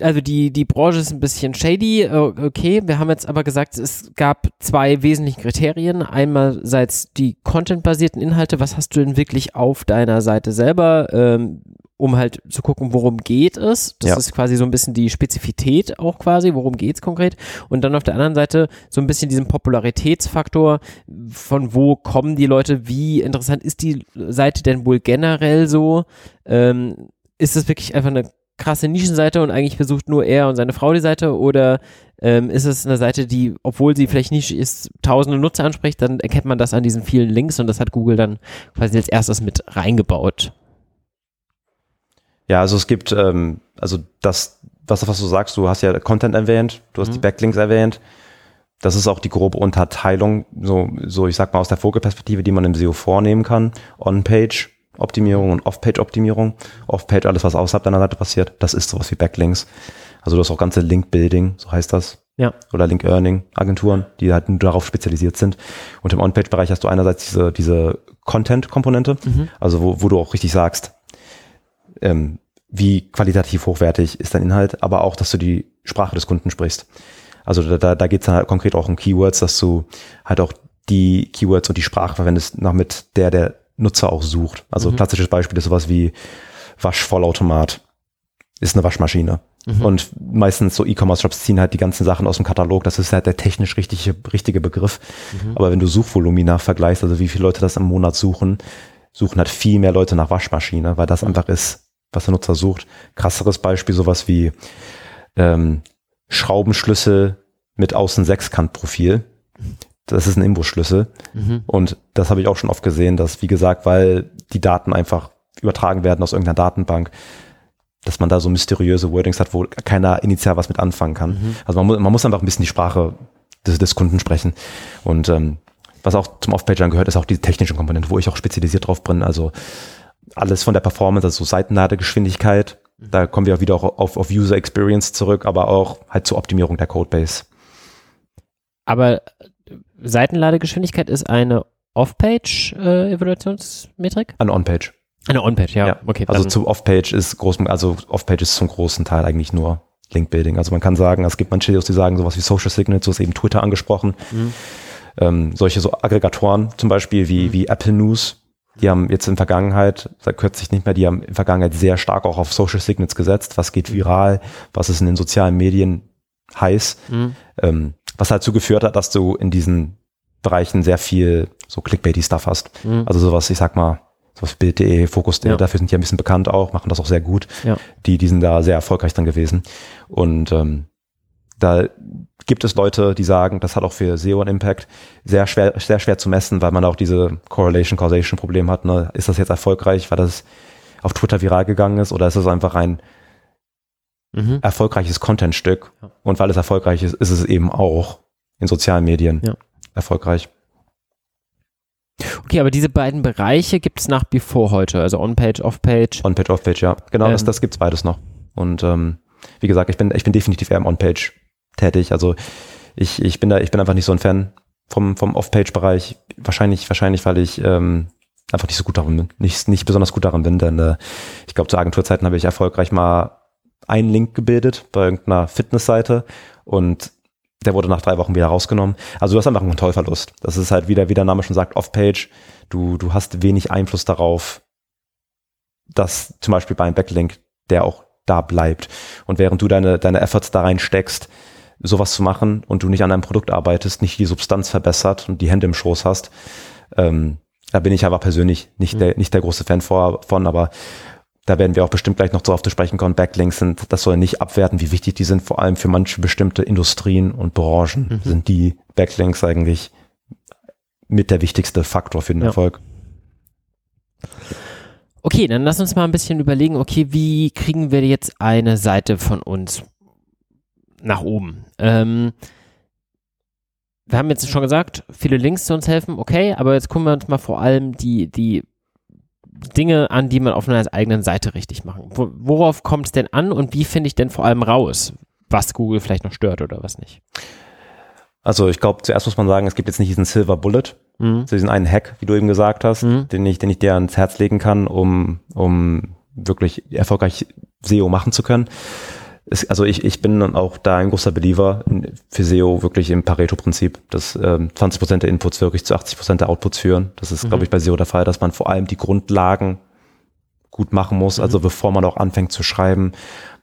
also die, die Branche ist ein bisschen shady, okay, wir haben jetzt aber gesagt, es gab zwei wesentliche Kriterien, einerseits die contentbasierten Inhalte, was hast du denn wirklich auf deiner Seite selber, ähm, um halt zu gucken, worum geht es, das ja. ist quasi so ein bisschen die Spezifität auch quasi, worum geht es konkret, und dann auf der anderen Seite so ein bisschen diesen Popularitätsfaktor, von wo kommen die Leute, wie interessant ist die Seite denn wohl generell so, ähm, ist es wirklich einfach eine krasse Nischenseite und eigentlich besucht nur er und seine Frau die Seite, oder ähm, ist es eine Seite, die, obwohl sie vielleicht Nische ist, tausende Nutzer anspricht, dann erkennt man das an diesen vielen Links, und das hat Google dann quasi als erstes mit reingebaut. Ja, also es gibt, ähm, also das, was, was du sagst, du hast ja Content erwähnt, du hast mhm. die Backlinks erwähnt, das ist auch die grobe Unterteilung, so, so ich sag mal aus der Vogelperspektive, die man im S E O vornehmen kann, On-Page Optimierung und Off-Page-Optimierung. Off-Page, alles, was außerhalb deiner Seite passiert, das ist sowas wie Backlinks. Also du hast auch ganze Link-Building, so heißt das. Ja. Oder Link-Earning-Agenturen, die halt nur darauf spezialisiert sind. Und im On-Page-Bereich hast du einerseits diese, diese Content-Komponente, mhm. also wo, wo du auch richtig sagst, ähm, wie qualitativ hochwertig ist dein Inhalt, aber auch, dass du die Sprache des Kunden sprichst. Also da, da, da geht es dann halt konkret auch um Keywords, dass du halt auch die Keywords und die Sprache verwendest, damit der, der Nutzer auch sucht. Also mhm. klassisches Beispiel ist sowas wie Waschvollautomat. Ist eine Waschmaschine. Mhm. Und meistens so E-Commerce-Shops ziehen halt die ganzen Sachen aus dem Katalog. Das ist halt der technisch richtige, richtige Begriff. Mhm. Aber wenn du Suchvolumina vergleichst, also wie viele Leute das im Monat suchen, suchen halt viel mehr Leute nach Waschmaschine, weil das mhm. einfach ist, was der Nutzer sucht. Krasseres Beispiel sowas wie ähm, Schraubenschlüssel mit Außen-Sechskant-Profil. Mhm. Das ist ein Imbusschlüssel. Mhm. Und das habe ich auch schon oft gesehen, dass, wie gesagt, weil die Daten einfach übertragen werden aus irgendeiner Datenbank, dass man da so mysteriöse Wordings hat, wo keiner initial was mit anfangen kann. Mhm. Also man, mu- man muss einfach ein bisschen die Sprache des, des Kunden sprechen. Und ähm, was auch zum Off-Page gehört, ist auch die technische Komponente, wo ich auch spezialisiert drauf bin. Also alles von der Performance, also so Seitenladegeschwindigkeit. Mhm. Da kommen wir auch wieder auch auf, auf User Experience zurück, aber auch halt zur Optimierung der Codebase. Aber Seitenladegeschwindigkeit ist eine Off-Page-Evaluationsmetrik? Äh, eine On-Page. Eine On-Page, ja. ja. Okay. Also zu Off-Page ist groß, also Off-Page ist zum großen Teil eigentlich nur Link-Building. Also man kann sagen, es gibt manche, die sagen sowas wie Social Signals, so ist eben Twitter angesprochen. Mhm. Ähm, solche so Aggregatoren zum Beispiel wie, mhm. wie Apple News, die haben jetzt in Vergangenheit, seit kürzlich nicht mehr, die haben in Vergangenheit sehr stark auch auf Social Signals gesetzt. Was geht viral? Was ist in den sozialen Medien heiß? Mhm. Ähm, was halt zugeführt hat, dass du in diesen Bereichen sehr viel so clickbaity Stuff hast. Mhm. Also sowas, ich sag mal, sowas wie Bild.de, Fokus.de, ja. dafür sind die ja ein bisschen bekannt auch, machen das auch sehr gut. Ja. Die, die sind da sehr erfolgreich dran gewesen. Und ähm, da gibt es Leute, die sagen, das hat auch für S E O einen Impact. Sehr schwer, sehr schwer zu messen, weil man auch diese Correlation-Causation-Problem hat. Ne? Ist das jetzt erfolgreich, weil das auf Twitter viral gegangen ist, oder ist das einfach ein Mhm. erfolgreiches Contentstück, ja. und weil es erfolgreich ist, ist es eben auch in sozialen Medien ja. erfolgreich. Okay, aber diese beiden Bereiche gibt es nach wie vor heute, also On-Page, Off-Page. On-Page, Off-Page, ja. Genau, ähm. das, das gibt es beides noch. Und ähm, wie gesagt, ich bin, ich bin definitiv eher im On-Page tätig, also ich, ich, bin da, ich bin einfach nicht so ein Fan vom, vom Off-Page-Bereich, wahrscheinlich, wahrscheinlich weil ich ähm, einfach nicht so gut darin bin, nicht, nicht besonders gut darin bin, denn äh, ich glaube, zu Agenturzeiten habe ich erfolgreich mal einen Link gebildet bei irgendeiner Fitnessseite und der wurde nach drei Wochen wieder rausgenommen. Also du hast einfach einen Kontrollverlust. Das ist halt wieder, wie der Name schon sagt, Off-Page. Du, du hast wenig Einfluss darauf, dass zum Beispiel bei einem Backlink der auch da bleibt. Und während du deine, deine Efforts da reinsteckst, sowas zu machen und du nicht an einem Produkt arbeitest, nicht die Substanz verbessert und die Hände im Schoß hast, ähm, da bin ich aber persönlich nicht, mhm. der, nicht der große Fan vor, von, aber da werden wir auch bestimmt gleich noch darauf zu sprechen kommen. Backlinks sind, das soll nicht abwerten, wie wichtig die sind. Vor allem für manche bestimmte Industrien und Branchen mhm. sind die Backlinks eigentlich mit der wichtigste Faktor für den ja. Erfolg. Okay, dann lass uns mal ein bisschen überlegen, okay, wie kriegen wir jetzt eine Seite von uns nach oben? Ähm, wir haben jetzt schon gesagt, viele Links zu uns helfen, okay, aber jetzt gucken wir uns mal vor allem die, die Dinge an, die man auf einer eigenen Seite richtig machen. Worauf kommt es denn an und wie finde ich denn vor allem raus, was Google vielleicht noch stört oder was nicht? Also ich glaube, zuerst muss man sagen, es gibt jetzt nicht diesen Silver Bullet, mhm. so diesen einen Hack, wie du eben gesagt hast, mhm. den ich, den ich dir ans Herz legen kann, um, um wirklich erfolgreich S E O machen zu können. Es, also ich, ich bin auch da ein großer Believer für S E O wirklich im Pareto-Prinzip, dass ähm, zwanzig Prozent der Inputs wirklich zu achtzig Prozent der Outputs führen. Das ist, mhm. glaube ich, bei S E O der Fall, dass man vor allem die Grundlagen gut machen muss, mhm. also bevor man auch anfängt zu schreiben,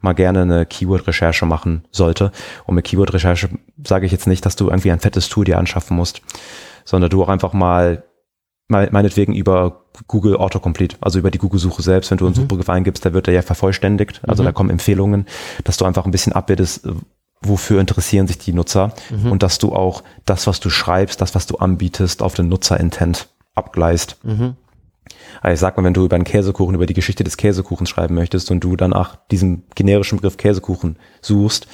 mal gerne eine Keyword-Recherche machen sollte. Und mit Keyword-Recherche sage ich jetzt nicht, dass du irgendwie ein fettes Tool dir anschaffen musst, sondern du auch einfach mal, meinetwegen über Google Autocomplete, also über die Google-Suche selbst, wenn du einen mhm. Suchbegriff eingibst, da wird er ja vervollständigt, also mhm. da kommen Empfehlungen, dass du einfach ein bisschen abbildest, wofür interessieren sich die Nutzer mhm. und dass du auch das, was du schreibst, das, was du anbietest, auf den Nutzer-Intent abgleichst. Mhm. Also ich sag mal, wenn du über einen Käsekuchen, über die Geschichte des Käsekuchens schreiben möchtest und du dann nach diesem generischen Begriff Käsekuchen suchst,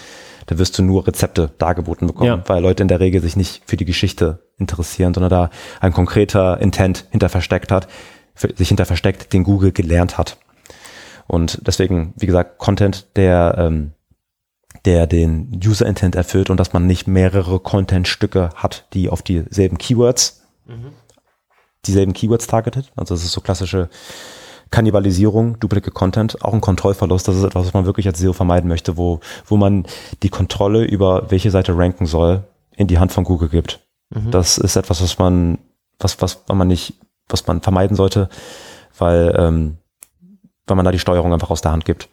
da wirst du nur Rezepte dargeboten bekommen, ja. weil Leute in der Regel sich nicht für die Geschichte interessieren, sondern da ein konkreter Intent hinter versteckt hat, sich hinter versteckt, den Google gelernt hat. Und deswegen, wie gesagt, Content, der, ähm, der den User-Intent erfüllt und dass man nicht mehrere Content-Stücke hat, die auf dieselben Keywords mhm. dieselben Keywords targetet. Also das ist so klassische Kannibalisierung, duplicate Content, auch ein Kontrollverlust. Das ist etwas, was man wirklich als S E O vermeiden möchte, wo, wo man die Kontrolle über welche Seite ranken soll, in die Hand von Google gibt. Mhm. Das ist etwas, was man, was, was man nicht, was man vermeiden sollte, weil, ähm, weil man da die Steuerung einfach aus der Hand gibt.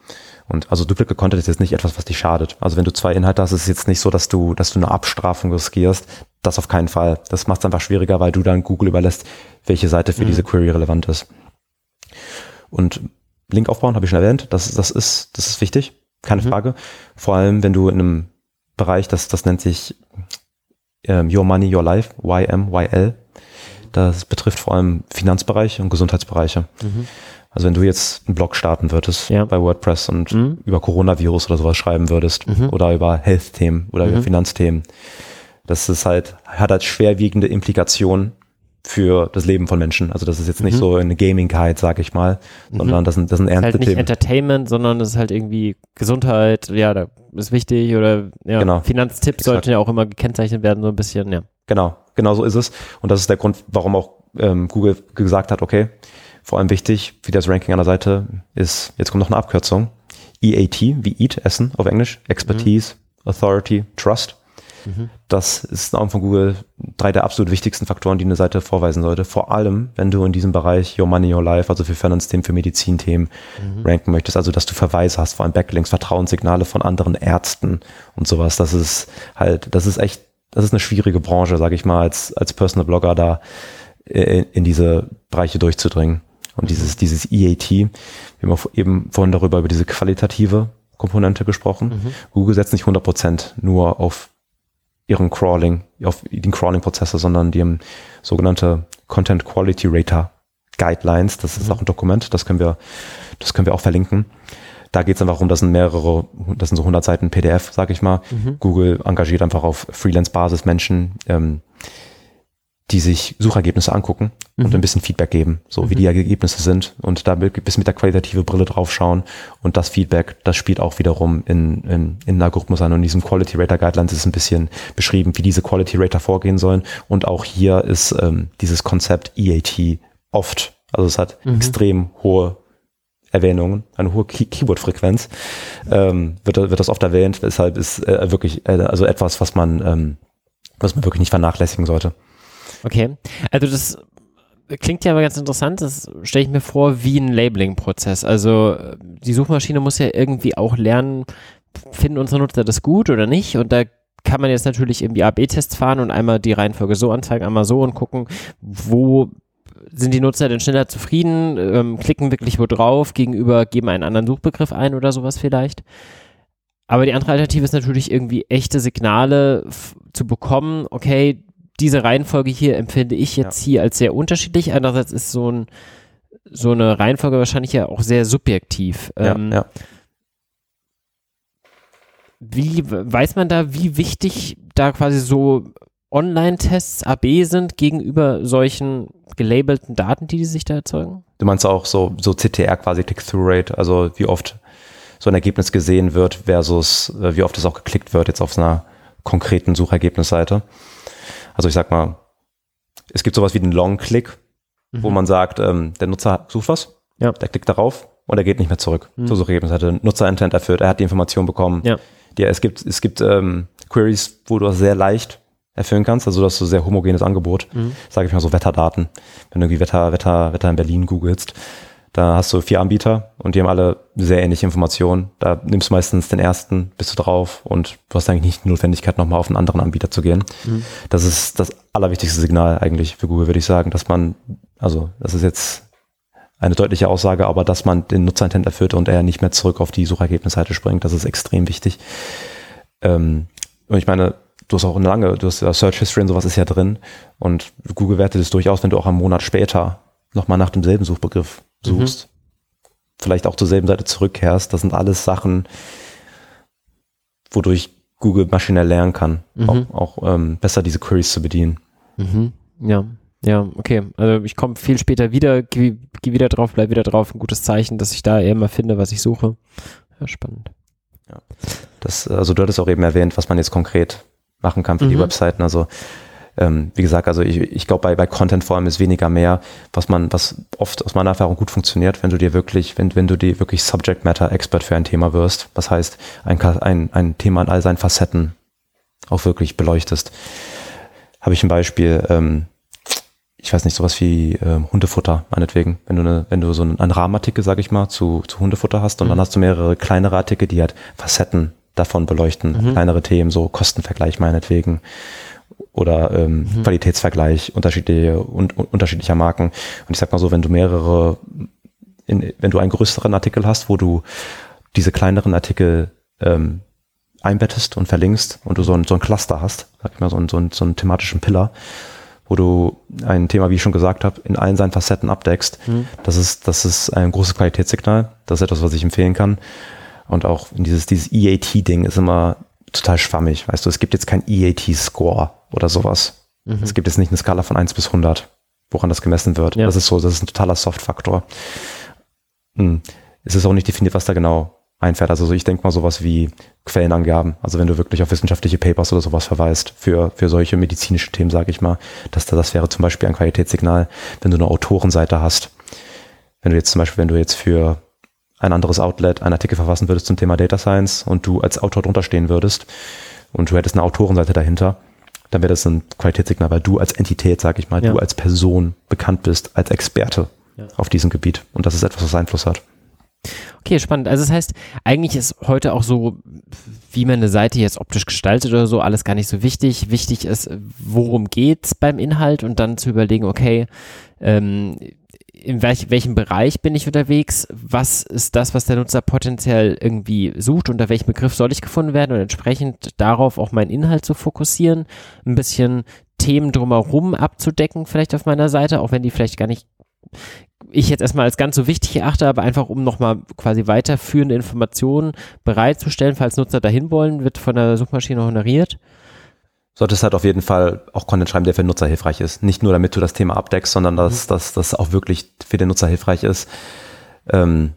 Und also duplicate Content ist jetzt nicht etwas, was dich schadet. Also wenn du zwei Inhalte hast, ist es jetzt nicht so, dass du, dass du eine Abstrafung riskierst. Das auf keinen Fall. Das macht es einfach schwieriger, weil du dann Google überlässt, welche Seite für mhm. diese Query relevant ist. Und Link aufbauen, habe ich schon erwähnt. Das, das ist, das ist wichtig. Keine mhm. Frage. Vor allem, wenn du in einem Bereich, das, das nennt sich ähm, Your Money, Your Life, Y M Y L. Das betrifft vor allem Finanzbereiche und Gesundheitsbereiche. Mhm. Also wenn du jetzt einen Blog starten würdest ja. bei WordPress und mhm. über Coronavirus oder sowas schreiben würdest mhm. oder über Health-Themen oder mhm. über Finanzthemen, das ist halt, hat halt schwerwiegende Implikationen für das Leben von Menschen. Also das ist jetzt nicht mhm. so eine Gaming-Guide, sag ich mal, mhm. sondern das sind, das sind ernste Themen. Das ist halt nicht Entertainment, sondern das ist halt irgendwie Gesundheit, ja, da ist wichtig oder ja, genau. Finanztipps Exakt. sollten ja auch immer gekennzeichnet werden, so ein bisschen, ja. Genau, genau so ist es. Und das ist der Grund, warum auch ähm, Google gesagt hat, okay, vor allem wichtig, wie das Ranking an der Seite ist, jetzt kommt noch eine Abkürzung, E A T, wie Eat, Essen auf Englisch, Expertise, mhm. Authority, Trust. Das ist in Augen von Google drei der absolut wichtigsten Faktoren, die eine Seite vorweisen sollte. Vor allem, wenn du in diesem Bereich Your Money, Your Life, also für Finanzthemen, für Medizinthemen mhm. ranken möchtest. Also, dass du Verweise hast, vor allem Backlinks, Vertrauenssignale von anderen Ärzten und sowas. Das ist halt, das ist echt, das ist eine schwierige Branche, sage ich mal, als, als Personal Blogger da in, in diese Bereiche durchzudringen. Und mhm. dieses, dieses E A T, wir haben eben vorhin darüber über diese qualitative Komponente gesprochen. Mhm. Google setzt nicht hundert Prozent nur auf ihren Crawling, auf den Crawling-Prozessor, sondern die haben sogenannte Content Quality Rater Guidelines. Das ist mhm. auch ein Dokument, das können wir, das können wir auch verlinken. Da geht es einfach um, das sind mehrere, das sind so hundert Seiten P D F, sag ich mal. Mhm. Google engagiert einfach auf Freelance-Basis Menschen, ähm, die sich Suchergebnisse angucken mhm. und ein bisschen Feedback geben, so mhm. wie die Ergebnisse sind und da bis mit der qualitative Brille drauf schauen und das Feedback, das spielt auch wiederum in in in Algorithmus an und in diesem Quality Rater Guidelines ist ein bisschen beschrieben, wie diese Quality Rater vorgehen sollen und auch hier ist ähm, dieses Konzept E A T oft, also es hat mhm. extrem hohe Erwähnungen, eine hohe Key- Keyword-Frequenz, ähm, wird wird das oft erwähnt, weshalb ist äh, wirklich äh, also etwas, was man ähm, was man wirklich nicht vernachlässigen sollte. Okay, also das klingt ja aber ganz interessant, das stelle ich mir vor wie ein Labeling-Prozess, also die Suchmaschine muss ja irgendwie auch lernen, finden unsere Nutzer das gut oder nicht und da kann man jetzt natürlich irgendwie A B Tests fahren und einmal die Reihenfolge so anzeigen, einmal so und gucken, wo sind die Nutzer denn schneller zufrieden, ähm, klicken wirklich wo drauf, gegenüber geben einen anderen Suchbegriff ein oder sowas vielleicht. Aber die andere Alternative ist natürlich irgendwie echte Signale f- zu bekommen, okay, diese Reihenfolge hier empfinde ich jetzt ja. hier als sehr unterschiedlich. Andererseits ist so, ein, so eine Reihenfolge wahrscheinlich ja auch sehr subjektiv. Ja, ähm, ja. Wie weiß man da, wie wichtig da quasi so Online-Tests A B sind gegenüber solchen gelabelten Daten, die die sich da erzeugen? Du meinst auch so, so C T R quasi, Click-Through-Rate, also wie oft so ein Ergebnis gesehen wird versus wie oft es auch geklickt wird jetzt auf einer konkreten Suchergebnisseite. Also ich sag mal, es gibt sowas wie den Long-Click, mhm. wo man sagt, ähm, der Nutzer sucht was, ja. der klickt darauf und er geht nicht mehr zurück mhm. zur Suchergebnisseite. Nutzer-Intent erfüllt, er hat die Information bekommen. Ja. Die, es gibt, es gibt ähm, Queries, wo du das sehr leicht erfüllen kannst, also dass du sehr homogenes Angebot, mhm. sage ich mal so Wetterdaten. Wenn du irgendwie Wetter, Wetter, Wetter in Berlin googelst, da hast du vier Anbieter und die haben alle sehr ähnliche Informationen. Da nimmst du meistens den ersten, bist du drauf und du hast eigentlich nicht die Notwendigkeit, nochmal auf einen anderen Anbieter zu gehen. Mhm. Das ist das allerwichtigste Signal eigentlich für Google, würde ich sagen, dass man, also das ist jetzt eine deutliche Aussage, aber dass man den Nutzerintent erfüllt und er nicht mehr zurück auf die Suchergebnisseite springt, das ist extrem wichtig. Ähm, und ich meine, du hast auch eine lange, du hast ja Search History und sowas ist ja drin und Google wertet es durchaus, wenn du auch einen Monat später nochmal nach demselben Suchbegriff suchst, mhm. vielleicht auch zur selben Seite zurückkehrst, das sind alles Sachen, wodurch Google maschinell lernen kann, mhm. auch, auch ähm, besser diese Queries zu bedienen. Mhm. Ja, ja, okay, also ich komme viel später wieder, gehe geh wieder drauf, bleib wieder drauf, ein gutes Zeichen, dass ich da eher mal finde, was ich suche. Ja, spannend. Ja. Das, also du hattest auch eben erwähnt, was man jetzt konkret machen kann für mhm. die Webseiten. Also ähm, wie gesagt, also ich, ich glaube, bei, bei Content vor allem ist weniger mehr, was man, was oft aus meiner Erfahrung gut funktioniert, wenn du dir wirklich, wenn, wenn du dir wirklich Subject Matter Expert für ein Thema wirst. Das heißt, ein, ein, ein Thema in all seinen Facetten auch wirklich beleuchtest. Habe ich ein Beispiel, ähm, ich weiß nicht, sowas wie ähm, Hundefutter, meinetwegen. Wenn du eine, wenn du so einen, einen Rahmenartikel, sage ich mal, zu, zu Hundefutter hast und mhm. dann hast du mehrere kleinere Artikel, die halt Facetten davon beleuchten, mhm. kleinere Themen, so Kostenvergleich meinetwegen oder ähm, mhm. Qualitätsvergleich unterschiedliche, un, unterschiedlicher Marken. Und ich sag mal so, wenn du mehrere, in, wenn du einen größeren Artikel hast, wo du diese kleineren Artikel ähm, einbettest und verlinkst und du so ein, so ein Cluster hast, sag ich mal, so, ein, so, ein, so einen thematischen Pillar, wo du ein Thema, wie ich schon gesagt habe, in allen seinen Facetten abdeckst, mhm. das ist, das ist ein großes Qualitätssignal. Das ist etwas, was ich empfehlen kann. Und auch dieses, dieses E A T-Ding ist immer total schwammig, weißt du, es gibt jetzt kein E A T-Score oder sowas. Mhm. Es gibt jetzt nicht eine Skala von eins bis hundert, woran das gemessen wird. Ja. Das ist so, das ist ein totaler Soft-Faktor. Hm. Es ist auch nicht definiert, was da genau einfährt. Also ich denke mal sowas wie Quellenangaben. Also wenn du wirklich auf wissenschaftliche Papers oder sowas verweist, für, für solche medizinischen Themen, sage ich mal, dass da, das wäre zum Beispiel ein Qualitätssignal, wenn du eine Autorenseite hast. Wenn du jetzt zum Beispiel, wenn du jetzt für ein anderes Outlet einen Artikel verfassen würdest zum Thema Data Science und du als Autor drunter stehen würdest und du hättest eine Autorenseite dahinter, dann wäre das ein Qualitätssignal, weil du als Entität, sag ich mal, ja. du als Person bekannt bist, als Experte ja. auf diesem Gebiet. Und das ist etwas, was Einfluss hat. Okay, spannend. Also das heißt, eigentlich ist heute auch so, wie man eine Seite jetzt optisch gestaltet oder so, alles gar nicht so wichtig. Wichtig ist, worum geht's beim Inhalt und dann zu überlegen, okay, ähm, in welch, welchem Bereich bin ich unterwegs, was ist das, was der Nutzer potenziell irgendwie sucht, unter welchem Begriff soll ich gefunden werden und entsprechend darauf auch meinen Inhalt zu fokussieren, ein bisschen Themen drumherum abzudecken vielleicht auf meiner Seite, auch wenn die vielleicht gar nicht ich jetzt erstmal als ganz so wichtig erachte, aber einfach um nochmal quasi weiterführende Informationen bereitzustellen, falls Nutzer dahin wollen, wird von der Suchmaschine honoriert. Solltest halt auf jeden Fall auch Content schreiben, der für den Nutzer hilfreich ist. Nicht nur, damit du das Thema abdeckst, sondern dass das dass auch wirklich für den Nutzer hilfreich ist. Ähm,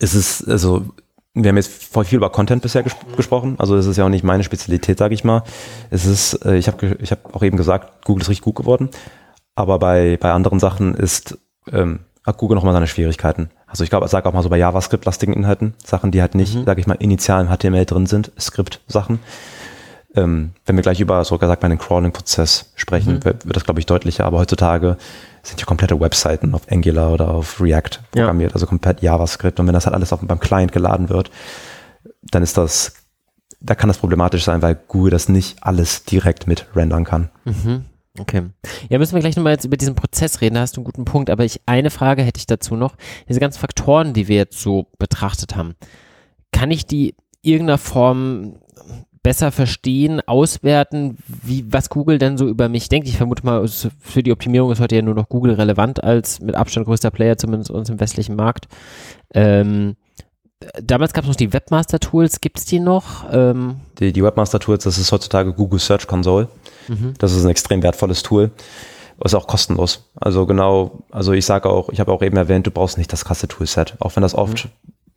es ist, also, wir haben jetzt voll viel über Content bisher ges- gesprochen. Also, das ist ja auch nicht meine Spezialität, sage ich mal. Es ist, äh, ich habe ich hab auch eben gesagt, Google ist richtig gut geworden. Aber bei, bei anderen Sachen ist, ähm, hat Google nochmal seine Schwierigkeiten. Also, ich glaube, ich sage auch mal so bei JavaScript-lastigen Inhalten, Sachen, die halt nicht, mhm. sage ich mal, initial im H T M L drin sind, Skript-Sachen. Ähm, wenn wir gleich über, so gesagt, meinen Crawling-Prozess sprechen, mhm. wird, wird das, glaube ich, deutlicher. Aber heutzutage sind ja komplette Webseiten auf Angular oder auf React programmiert, ja. also komplett JavaScript. Und wenn das halt alles auf, beim Client geladen wird, dann ist das, da kann das problematisch sein, weil Google das nicht alles direkt mit rendern kann. Mhm. Okay. Ja, müssen wir gleich nochmal jetzt über diesen Prozess reden, da hast du einen guten Punkt. Aber ich, eine Frage hätte ich dazu noch. Diese ganzen Faktoren, die wir jetzt so betrachtet haben, kann ich die irgendeiner Form besser verstehen, auswerten, wie, was Google denn so über mich denkt. Ich vermute mal, für die Optimierung ist heute ja nur noch Google relevant als mit Abstand größter Player, zumindest uns im westlichen Markt. Ähm, Damals gab es noch die Webmaster-Tools, gibt es die noch? Ähm die, die Webmaster-Tools, das ist heutzutage Google Search Console. Mhm. Das ist ein extrem wertvolles Tool. Ist auch kostenlos. Also genau, also ich sage auch, ich habe auch eben erwähnt, du brauchst nicht das krasse Toolset. Auch wenn das oft, mhm.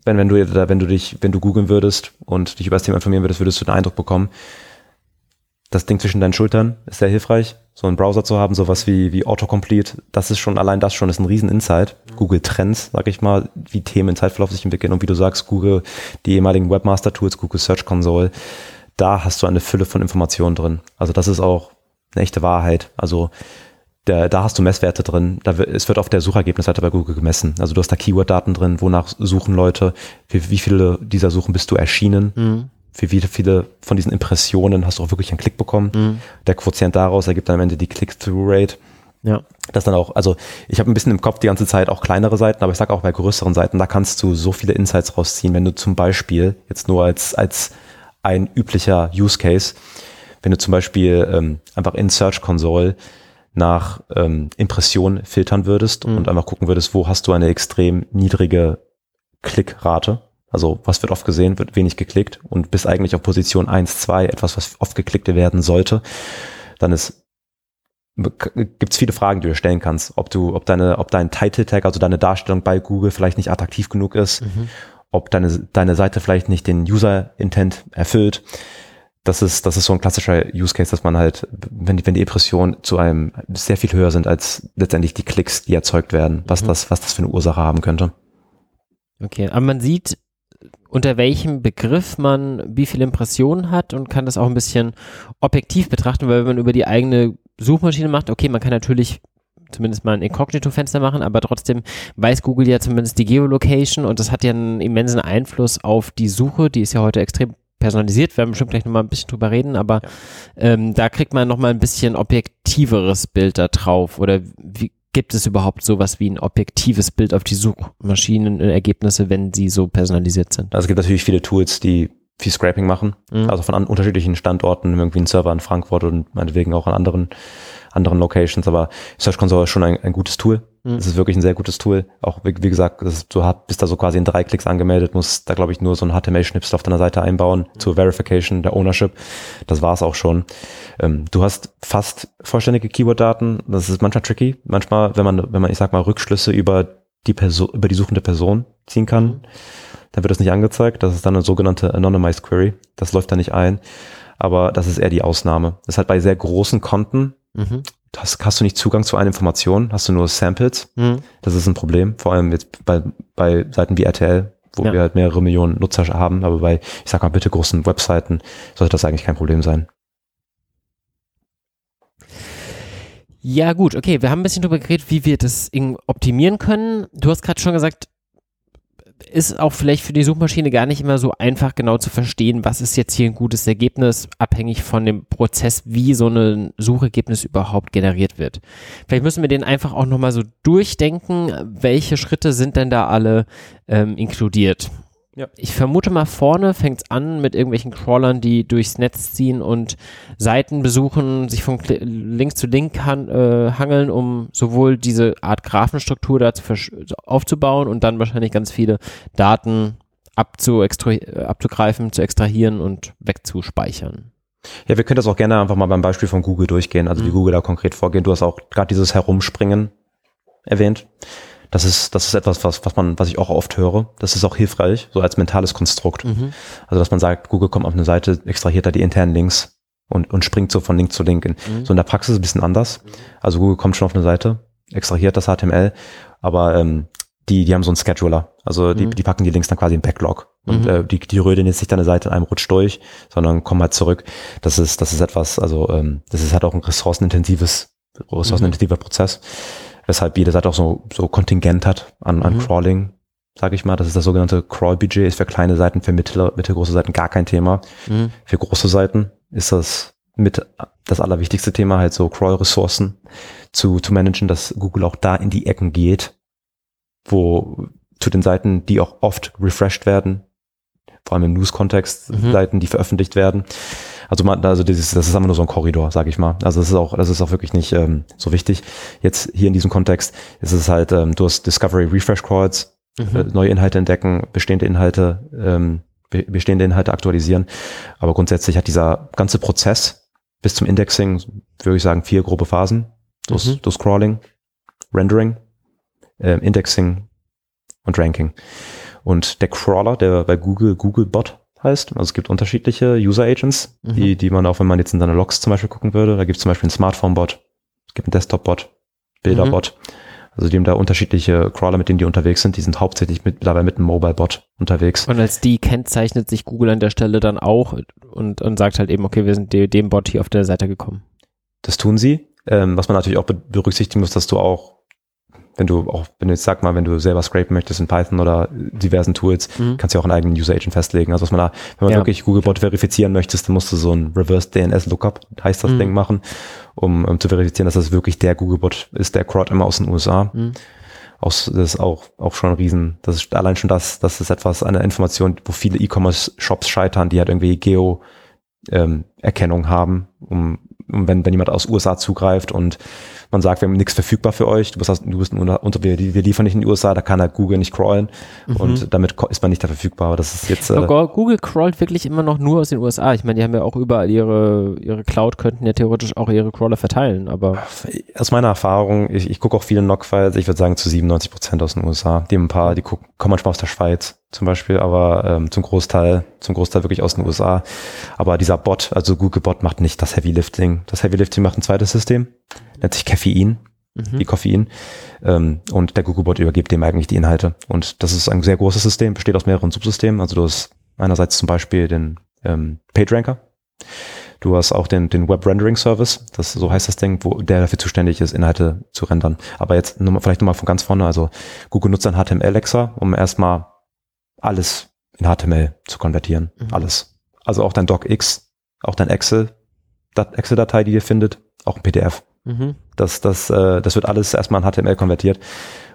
wenn, wenn du wenn du dich, wenn du googeln würdest und dich über das Thema informieren würdest, würdest du den Eindruck bekommen, das Ding zwischen deinen Schultern ist sehr hilfreich. So einen Browser zu haben, sowas wie, wie Autocomplete, das ist schon, allein das schon, ist ein Riesen-Insight. Google Trends, sag ich mal, wie Themen im Zeitverlauf sich entwickeln und wie du sagst, Google, die ehemaligen Webmaster-Tools, Google Search Console, da hast du eine Fülle von Informationen drin. Also das ist auch eine echte Wahrheit. Also da, da hast du Messwerte drin. Da, es wird auf der Suchergebnisseite bei Google gemessen. Also du hast da Keyword-Daten drin, wonach suchen Leute, wie, wie viele dieser Suchen bist du erschienen. Mhm. Für wie viele von diesen Impressionen hast du auch wirklich einen Klick bekommen. Mhm. Der Quotient daraus ergibt dann am Ende die Click-Through-Rate. Ja. Das dann auch, also ich habe ein bisschen im Kopf die ganze Zeit auch kleinere Seiten, aber ich sage auch bei größeren Seiten, da kannst du so viele Insights rausziehen, wenn du zum Beispiel, jetzt nur als, als ein üblicher Use Case, wenn du zum Beispiel ähm, einfach in Search Console nach ähm, Impressionen filtern würdest mhm. und einfach gucken würdest, wo hast du eine extrem niedrige Klickrate. Also was wird oft gesehen, wird wenig geklickt und bis eigentlich auf Position eins, zwei, etwas, was oft geklickt werden sollte, dann ist, gibt's viele Fragen, die du stellen kannst, ob du, ob deine, ob dein Title Tag, also deine Darstellung bei Google vielleicht nicht attraktiv genug ist, mhm. ob deine, deine Seite vielleicht nicht den User Intent erfüllt. Das ist, das ist so ein klassischer Use Case, dass man halt, wenn die, wenn die Impressionen zu einem sehr viel höher sind als letztendlich die Klicks, die erzeugt werden, was mhm. das, was das für eine Ursache haben könnte. Okay, aber man sieht, unter welchem Begriff man wie viele Impressionen hat und kann das auch ein bisschen objektiv betrachten, weil wenn man über die eigene Suchmaschine macht, okay, man kann natürlich zumindest mal ein Inkognito-Fenster machen, aber trotzdem weiß Google ja zumindest die Geolocation und das hat ja einen immensen Einfluss auf die Suche, die ist ja heute extrem personalisiert, werden wir bestimmt gleich nochmal ein bisschen drüber reden, aber ja. ähm, da kriegt man nochmal ein bisschen objektiveres Bild da drauf oder wie gibt es überhaupt sowas wie ein objektives Bild auf die Suchmaschinenergebnisse, wenn sie so personalisiert sind? Also es gibt natürlich viele Tools, die viel Scraping machen, mhm. also von an unterschiedlichen Standorten, irgendwie ein Server in Frankfurt und meinetwegen auch an anderen anderen Locations, aber Search Console ist schon ein, ein gutes Tool. Mhm. Das ist wirklich ein sehr gutes Tool. Auch wie, wie gesagt, das ist, du hast, bist da so quasi in drei Klicks angemeldet, musst da glaube ich nur so ein H T M L-Schnipsel auf deiner Seite einbauen mhm. zur Verification der Ownership. Das war's auch schon. Ähm, du hast fast vollständige Keyword-Daten. Das ist manchmal tricky. Manchmal, wenn man, wenn man, ich sag mal, Rückschlüsse über die Person, über die suchende Person ziehen kann, mhm. dann wird das nicht angezeigt. Das ist dann eine sogenannte Anonymized Query. Das läuft da nicht ein. Aber das ist eher die Ausnahme. Das ist halt bei sehr großen Konten. Mhm. Das, hast du nicht Zugang zu einer Information, hast du nur Samples. Mhm. Das ist ein Problem, vor allem jetzt bei, bei Seiten wie R T L, wo ja. wir halt mehrere Millionen Nutzer haben, aber bei, ich sag mal, bitte großen Webseiten sollte das eigentlich kein Problem sein. Ja gut, okay, wir haben ein bisschen drüber geredet, wie wir das optimieren können. Du hast gerade schon gesagt, ist auch vielleicht für die Suchmaschine gar nicht immer so einfach genau zu verstehen, was ist jetzt hier ein gutes Ergebnis, abhängig von dem Prozess, wie so ein Suchergebnis überhaupt generiert wird. Vielleicht müssen wir den einfach auch nochmal so durchdenken, welche Schritte sind denn da alle ähm, inkludiert. Ja. Ich vermute mal, vorne fängt es an mit irgendwelchen Crawlern, die durchs Netz ziehen und Seiten besuchen, sich von Kli- Link zu Link han- äh, hangeln, um sowohl diese Art Graphenstruktur dazu versch- aufzubauen und dann wahrscheinlich ganz viele Daten abzu- extru- abzugreifen, zu extrahieren und wegzuspeichern. Ja, wir können das auch gerne einfach mal beim Beispiel von Google durchgehen, also mhm. wie Google da konkret vorgeht. Du hast auch gerade dieses Herumspringen erwähnt. Das ist, das ist etwas, was, was man, was ich auch oft höre. Das ist auch hilfreich, so als mentales Konstrukt. Mhm. Also, dass man sagt, Google kommt auf eine Seite, extrahiert da die internen Links und, und springt so von Link zu Link. Mhm. So in der Praxis ein bisschen anders. Mhm. Also, Google kommt schon auf eine Seite, extrahiert das H T M L, aber, ähm, die, die haben so einen Scheduler. Also, die, mhm. die packen die Links dann quasi im Backlog. Und, mhm. äh, die, die rödeln jetzt nicht deine Seite in einem Rutsch durch, sondern kommen halt zurück. Das ist, das ist etwas, also, ähm, das ist halt auch ein ressourcenintensives, ressourcenintensiver mhm. Prozess. Weshalb jede Seite auch so, so Kontingent hat an, an mhm. Crawling, sage ich mal. Das ist das sogenannte Crawl-Budget, ist für kleine Seiten, für mittlere, mittelgroße Seiten gar kein Thema. Mhm. Für große Seiten ist das mit das allerwichtigste Thema, halt so Crawl-Ressourcen zu, zu managen, dass Google auch da in die Ecken geht, wo zu den Seiten, die auch oft refreshed werden, vor allem im News-Kontext, mhm. Seiten, die veröffentlicht werden. Also man, also dieses, das ist einfach nur so ein Korridor, sage ich mal. Also das ist auch, das ist auch wirklich nicht ähm, so wichtig. Jetzt hier in diesem Kontext ist es halt, ähm, du hast Discovery Refresh Calls, mhm. äh, neue Inhalte entdecken, bestehende Inhalte, ähm, be- bestehende Inhalte aktualisieren. Aber grundsätzlich hat dieser ganze Prozess bis zum Indexing, würde ich sagen, vier grobe Phasen. Das, mhm. das Crawling, Rendering, äh, Indexing und Ranking. Und der Crawler, der bei Google Googlebot heißt, also es gibt unterschiedliche User Agents, mhm. die, die man auch, wenn man jetzt in seine Logs zum Beispiel gucken würde, da gibt es zum Beispiel einen Smartphone-Bot, es gibt einen Desktop-Bot, Bilder-Bot, mhm. also die haben da unterschiedliche Crawler, mit denen die unterwegs sind, die sind hauptsächlich mit, dabei mit einem Mobile-Bot unterwegs. Und als die kennzeichnet sich Google an der Stelle dann auch und, und sagt halt eben, okay, wir sind de, dem Bot hier auf der Seite gekommen. Das tun sie, ähm, was man natürlich auch be- berücksichtigen muss, dass du auch Wenn du auch, wenn du jetzt sag mal, wenn du selber scrapen möchtest in Python oder diversen Tools, mhm. kannst du auch einen eigenen User Agent festlegen. Also was man da, wenn man ja. wirklich Googlebot verifizieren möchtest, dann musst du so ein Reverse D N S Lookup, heißt das mhm. Ding, machen, um, um zu verifizieren, dass das wirklich der Googlebot ist, der crawlt immer aus den U S A. Mhm. Auch, das ist auch, auch schon ein Riesen. Das ist allein schon das, das ist etwas, eine Information, wo viele E-Commerce-Shops scheitern, die halt irgendwie Geo, ähm, Erkennung haben, um, um wenn, wenn jemand aus U S A zugreift und man sagt, wir haben nichts verfügbar für euch, du bist, du bist unter, unter, wir, wir liefern nicht in die U S A, da kann halt Google nicht crawlen mhm. und damit ist man nicht da verfügbar. Aber das ist jetzt. Äh Google crawlt wirklich immer noch nur aus den U S A. Ich meine, die haben ja auch überall ihre, ihre Cloud, könnten ja theoretisch auch ihre Crawler verteilen, aber. Aus meiner Erfahrung, ich, ich gucke auch viele Logfiles, ich würde sagen zu siebenundneunzig Prozent aus den U S A. Die haben ein paar, die gucken, kommen manchmal aus der Schweiz zum Beispiel, aber ähm, zum Großteil, zum Großteil wirklich aus den U S A. Aber dieser Bot, also Googlebot, macht nicht das Heavy Lifting. Das Heavy Lifting macht ein zweites System. Nennt sich Caffeine, mhm. die Koffein. Ähm, und der Googlebot übergibt dem eigentlich die Inhalte. Und das ist ein sehr großes System, besteht aus mehreren Subsystemen. Also du hast einerseits zum Beispiel den ähm, PageRanker. Du hast auch den, den Web Rendering Service, das so heißt das Ding, wo der dafür zuständig ist, Inhalte zu rendern. Aber jetzt noch mal, vielleicht nochmal von ganz vorne. Also Google nutzt einen H T M L-Exer, um erstmal alles in H T M L zu konvertieren. Mhm. Alles. Also auch dein DocX, auch dein Excel, Dat- Excel-Datei, die ihr findet, auch ein P D F. Mhm. Das, das, äh, das wird alles erstmal in H T M L konvertiert.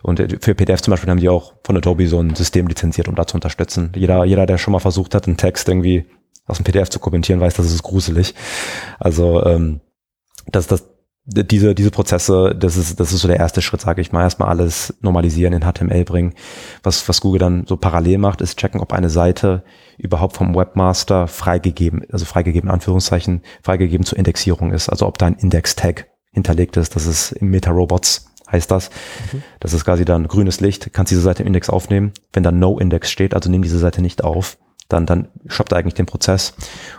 Und für P D F zum Beispiel haben die auch von Adobe so ein System lizenziert, um da zu unterstützen. Jeder, jeder, der schon mal versucht hat, einen Text irgendwie aus dem P D F zu kommentieren, weiß, das ist gruselig. Also, ähm, das, das, diese, diese Prozesse, das ist, das ist so der erste Schritt, sage ich mal. Erstmal alles normalisieren, in H T M L bringen. Was, was Google dann so parallel macht, ist checken, ob eine Seite überhaupt vom Webmaster freigegeben, also freigegeben, Anführungszeichen, freigegeben zur Indexierung ist. Also ob da ein Index-Tag hinterlegt ist. Das ist im Meta-Robots, heißt das. Mhm. Das ist quasi dann grünes Licht. Kannst diese Seite im Index aufnehmen. Wenn da No-Index steht, also nimm diese Seite nicht auf, dann, dann stoppt eigentlich den Prozess.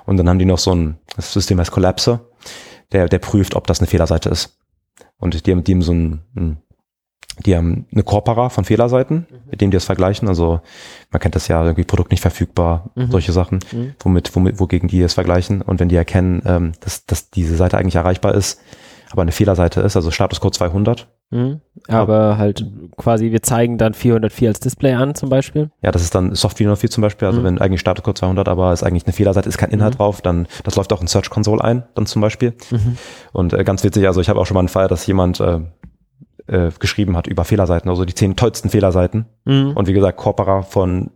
Und dann haben die noch so ein, das System heißt Collapser. Der, der prüft, ob das eine Fehlerseite ist. Und die haben, die haben so ein, die haben eine Corpora von Fehlerseiten, mhm. mit denen die das vergleichen. Also, man kennt das ja irgendwie, Produkt nicht verfügbar, mhm. solche Sachen, mhm. womit, womit, wogegen die das vergleichen. Und wenn die erkennen, ähm, dass, dass diese Seite eigentlich erreichbar ist, aber eine Fehlerseite ist, also Status Code zweihundert. Mhm. Aber ja. halt quasi, wir zeigen dann vierhundertvier als Display an zum Beispiel. Ja, das ist dann Soft vierhundertvier zum Beispiel, also mhm. wenn eigentlich Status Code zweihundert, aber ist eigentlich eine Fehlerseite, ist kein Inhalt mhm. drauf, dann das läuft auch in Search Console ein, dann zum Beispiel. Mhm. Und äh, ganz witzig, also ich habe auch schon mal einen Fall, dass jemand äh, äh, geschrieben hat über Fehlerseiten, also die zehn tollsten Fehlerseiten. Mhm. Und wie gesagt, Corpora von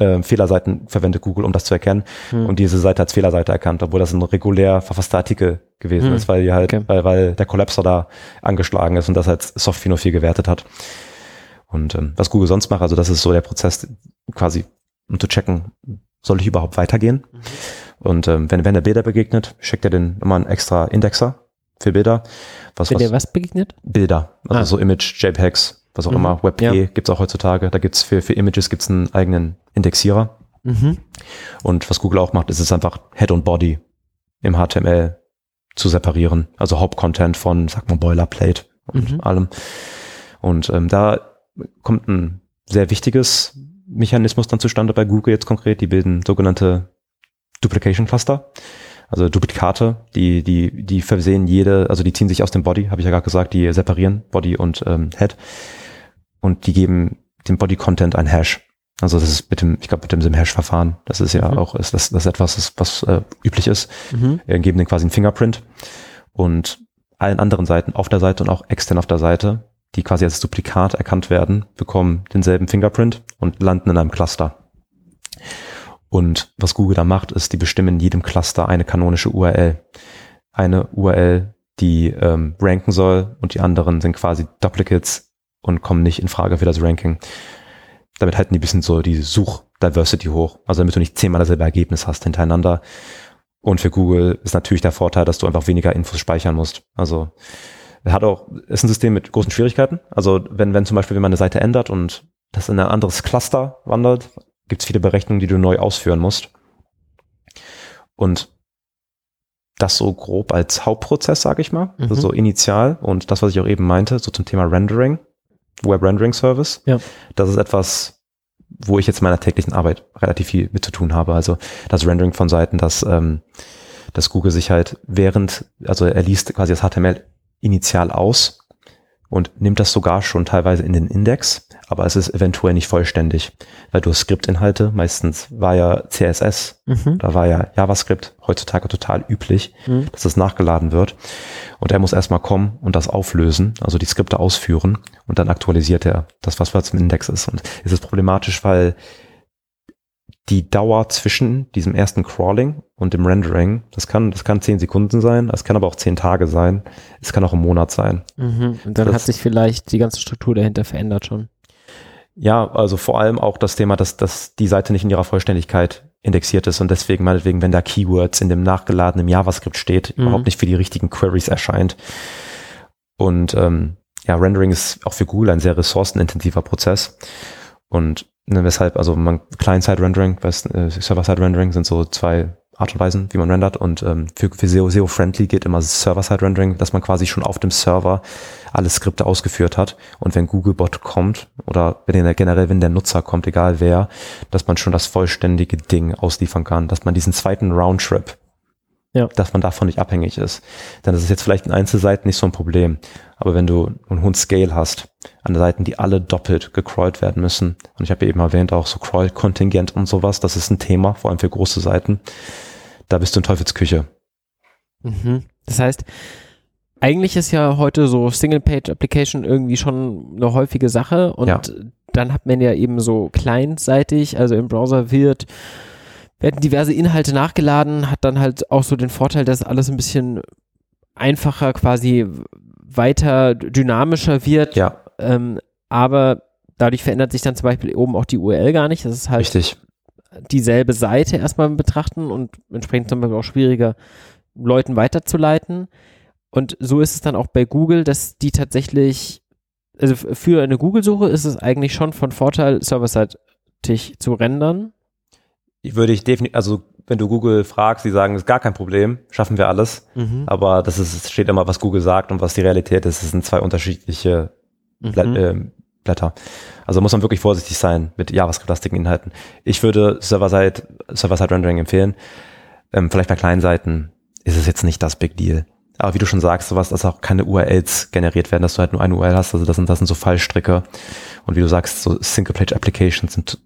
Äh, Fehlerseiten verwendet Google, um das zu erkennen. Hm. Und diese Seite als Fehlerseite erkannt, obwohl das ein regulär verfasster Artikel gewesen hm. ist, weil die halt, okay. weil, weil der Collapser da angeschlagen ist und das als Soft vierhundertvier gewertet hat. Und ähm, was Google sonst macht, also das ist so der Prozess quasi, um zu checken, soll ich überhaupt weitergehen? Mhm. Und ähm, wenn, wenn der Bilder begegnet, schickt er den immer einen extra Indexer für Bilder. Was, wenn was, der was begegnet? Bilder, also ah. so Image, JPEGs, was auch mhm. immer, Web.de ja. gibt's auch heutzutage. Da gibt's für, für Images gibt's einen eigenen Indexierer. Mhm. Und was Google auch macht, ist es einfach Head und Body im H T M L zu separieren. Also Hauptcontent von, sag mal, Boilerplate und mhm. allem. Und ähm, da kommt ein sehr wichtiges Mechanismus dann zustande bei Google jetzt konkret. Die bilden sogenannte Duplication Cluster. Also Duplikate, die, die, die versehen jede, also die ziehen sich aus dem Body, habe ich ja gerade gesagt, die separieren Body und ähm, Head. Und die geben dem Body-Content ein Hash. Also das ist mit dem, ich glaube mit dem Hash-Verfahren, das ist ja mhm. auch, ist das, das ist etwas, was äh, üblich ist. Mhm. Wir geben denen quasi einen Fingerprint und allen anderen Seiten, auf der Seite und auch extern auf der Seite, die quasi als Duplikat erkannt werden, bekommen denselben Fingerprint und landen in einem Cluster. Und was Google da macht, ist, die bestimmen in jedem Cluster eine kanonische U R L. Eine U R L, die ähm, ranken soll und die anderen sind quasi Duplicates und kommen nicht in Frage für das Ranking. Damit halten die ein bisschen so die Such-Diversity hoch. Also damit du nicht zehnmal dasselbe Ergebnis hast hintereinander. Und für Google ist natürlich der Vorteil, dass du einfach weniger Infos speichern musst. Also hat auch, ist ein System mit großen Schwierigkeiten. Also wenn, wenn zum Beispiel, wenn man eine Seite ändert und das in ein anderes Cluster wandert, gibt es viele Berechnungen, die du neu ausführen musst. Und das so grob als Hauptprozess, sage ich mal, mhm. so initial. Und das, was ich auch eben meinte, so zum Thema Rendering, Web Rendering Service, ja. Das ist etwas, wo ich jetzt in meiner täglichen Arbeit relativ viel mit zu tun habe. Also das Rendering von Seiten, dass, ähm, dass Google sich halt während, also er liest quasi das H T M L initial aus und nimmt das sogar schon teilweise in den Index, aber es ist eventuell nicht vollständig, weil du Skriptinhalte, meistens war ja C S S, mhm. da war ja JavaScript heutzutage total üblich, mhm. dass das nachgeladen wird und er muss erstmal kommen und das auflösen, also die Skripte ausführen und dann aktualisiert er das, was im Index ist und es ist problematisch, weil die Dauer zwischen diesem ersten Crawling und dem Rendering, das kann, das kann zehn Sekunden sein, es kann aber auch zehn Tage sein, es kann auch ein Monat sein. Mhm. Und dann das, hat sich vielleicht die ganze Struktur dahinter verändert schon. Ja, also vor allem auch das Thema, dass, dass die Seite nicht in ihrer Vollständigkeit indexiert ist und deswegen meinetwegen, wenn da Keywords in dem nachgeladenen JavaScript steht, mhm. überhaupt nicht für die richtigen Queries erscheint. Und ähm, ja, Rendering ist auch für Google ein sehr ressourcenintensiver Prozess und Ne, weshalb, also man Client-Side-Rendering, äh, Server-Side-Rendering sind so zwei Art und Weisen, wie man rendert und ähm, für, für S E O-friendly geht immer Server-Side-Rendering, dass man quasi schon auf dem Server alle Skripte ausgeführt hat und wenn Googlebot kommt oder wenn der, generell, wenn der Nutzer kommt, egal wer, dass man schon das vollständige Ding ausliefern kann, dass man diesen zweiten Roundtrip, ja. dass man davon nicht abhängig ist. Denn das ist jetzt vielleicht in Einzelseiten nicht so ein Problem, aber wenn du einen hohen Scale hast, an Seiten, die alle doppelt gecrawlt werden müssen. Und ich habe ja eben erwähnt, auch so Crawl-Kontingent und sowas, das ist ein Thema, vor allem für große Seiten. Da bist du in Teufelsküche. Mhm. Das heißt, eigentlich ist ja heute so Single-Page-Application irgendwie schon eine häufige Sache und ja. dann hat man ja eben so clientseitig, also im Browser wird werden diverse Inhalte nachgeladen, hat dann halt auch so den Vorteil, dass alles ein bisschen einfacher quasi weiter dynamischer wird, ja. ähm, aber dadurch verändert sich dann zum Beispiel oben auch die U R L gar nicht, das ist halt Richtig. Dieselbe Seite erstmal betrachten und entsprechend zum Beispiel auch schwieriger, Leuten weiterzuleiten und so ist es dann auch bei Google, dass die tatsächlich, also für eine Google-Suche ist es eigentlich schon von Vorteil, serverseitig zu rendern. Würde ich definitiv, also wenn du Google fragst, die sagen, das ist gar kein Problem, schaffen wir alles. Mhm. Aber das ist, steht immer, was Google sagt und was die Realität ist. Das sind zwei unterschiedliche Blä- mhm. äh, Blätter. Also muss man wirklich vorsichtig sein mit JavaScript-lastigen Inhalten. Ich würde Server-Side, Server-Side-Rendering empfehlen. Ähm, vielleicht bei kleinen Seiten ist es jetzt nicht das Big Deal. Aber wie du schon sagst, sowas, dass auch keine U R Ls generiert werden, dass du halt nur eine U R L hast. Also das sind, das sind so Fallstricke. Und wie du sagst, so Single-Page-Applications sind t-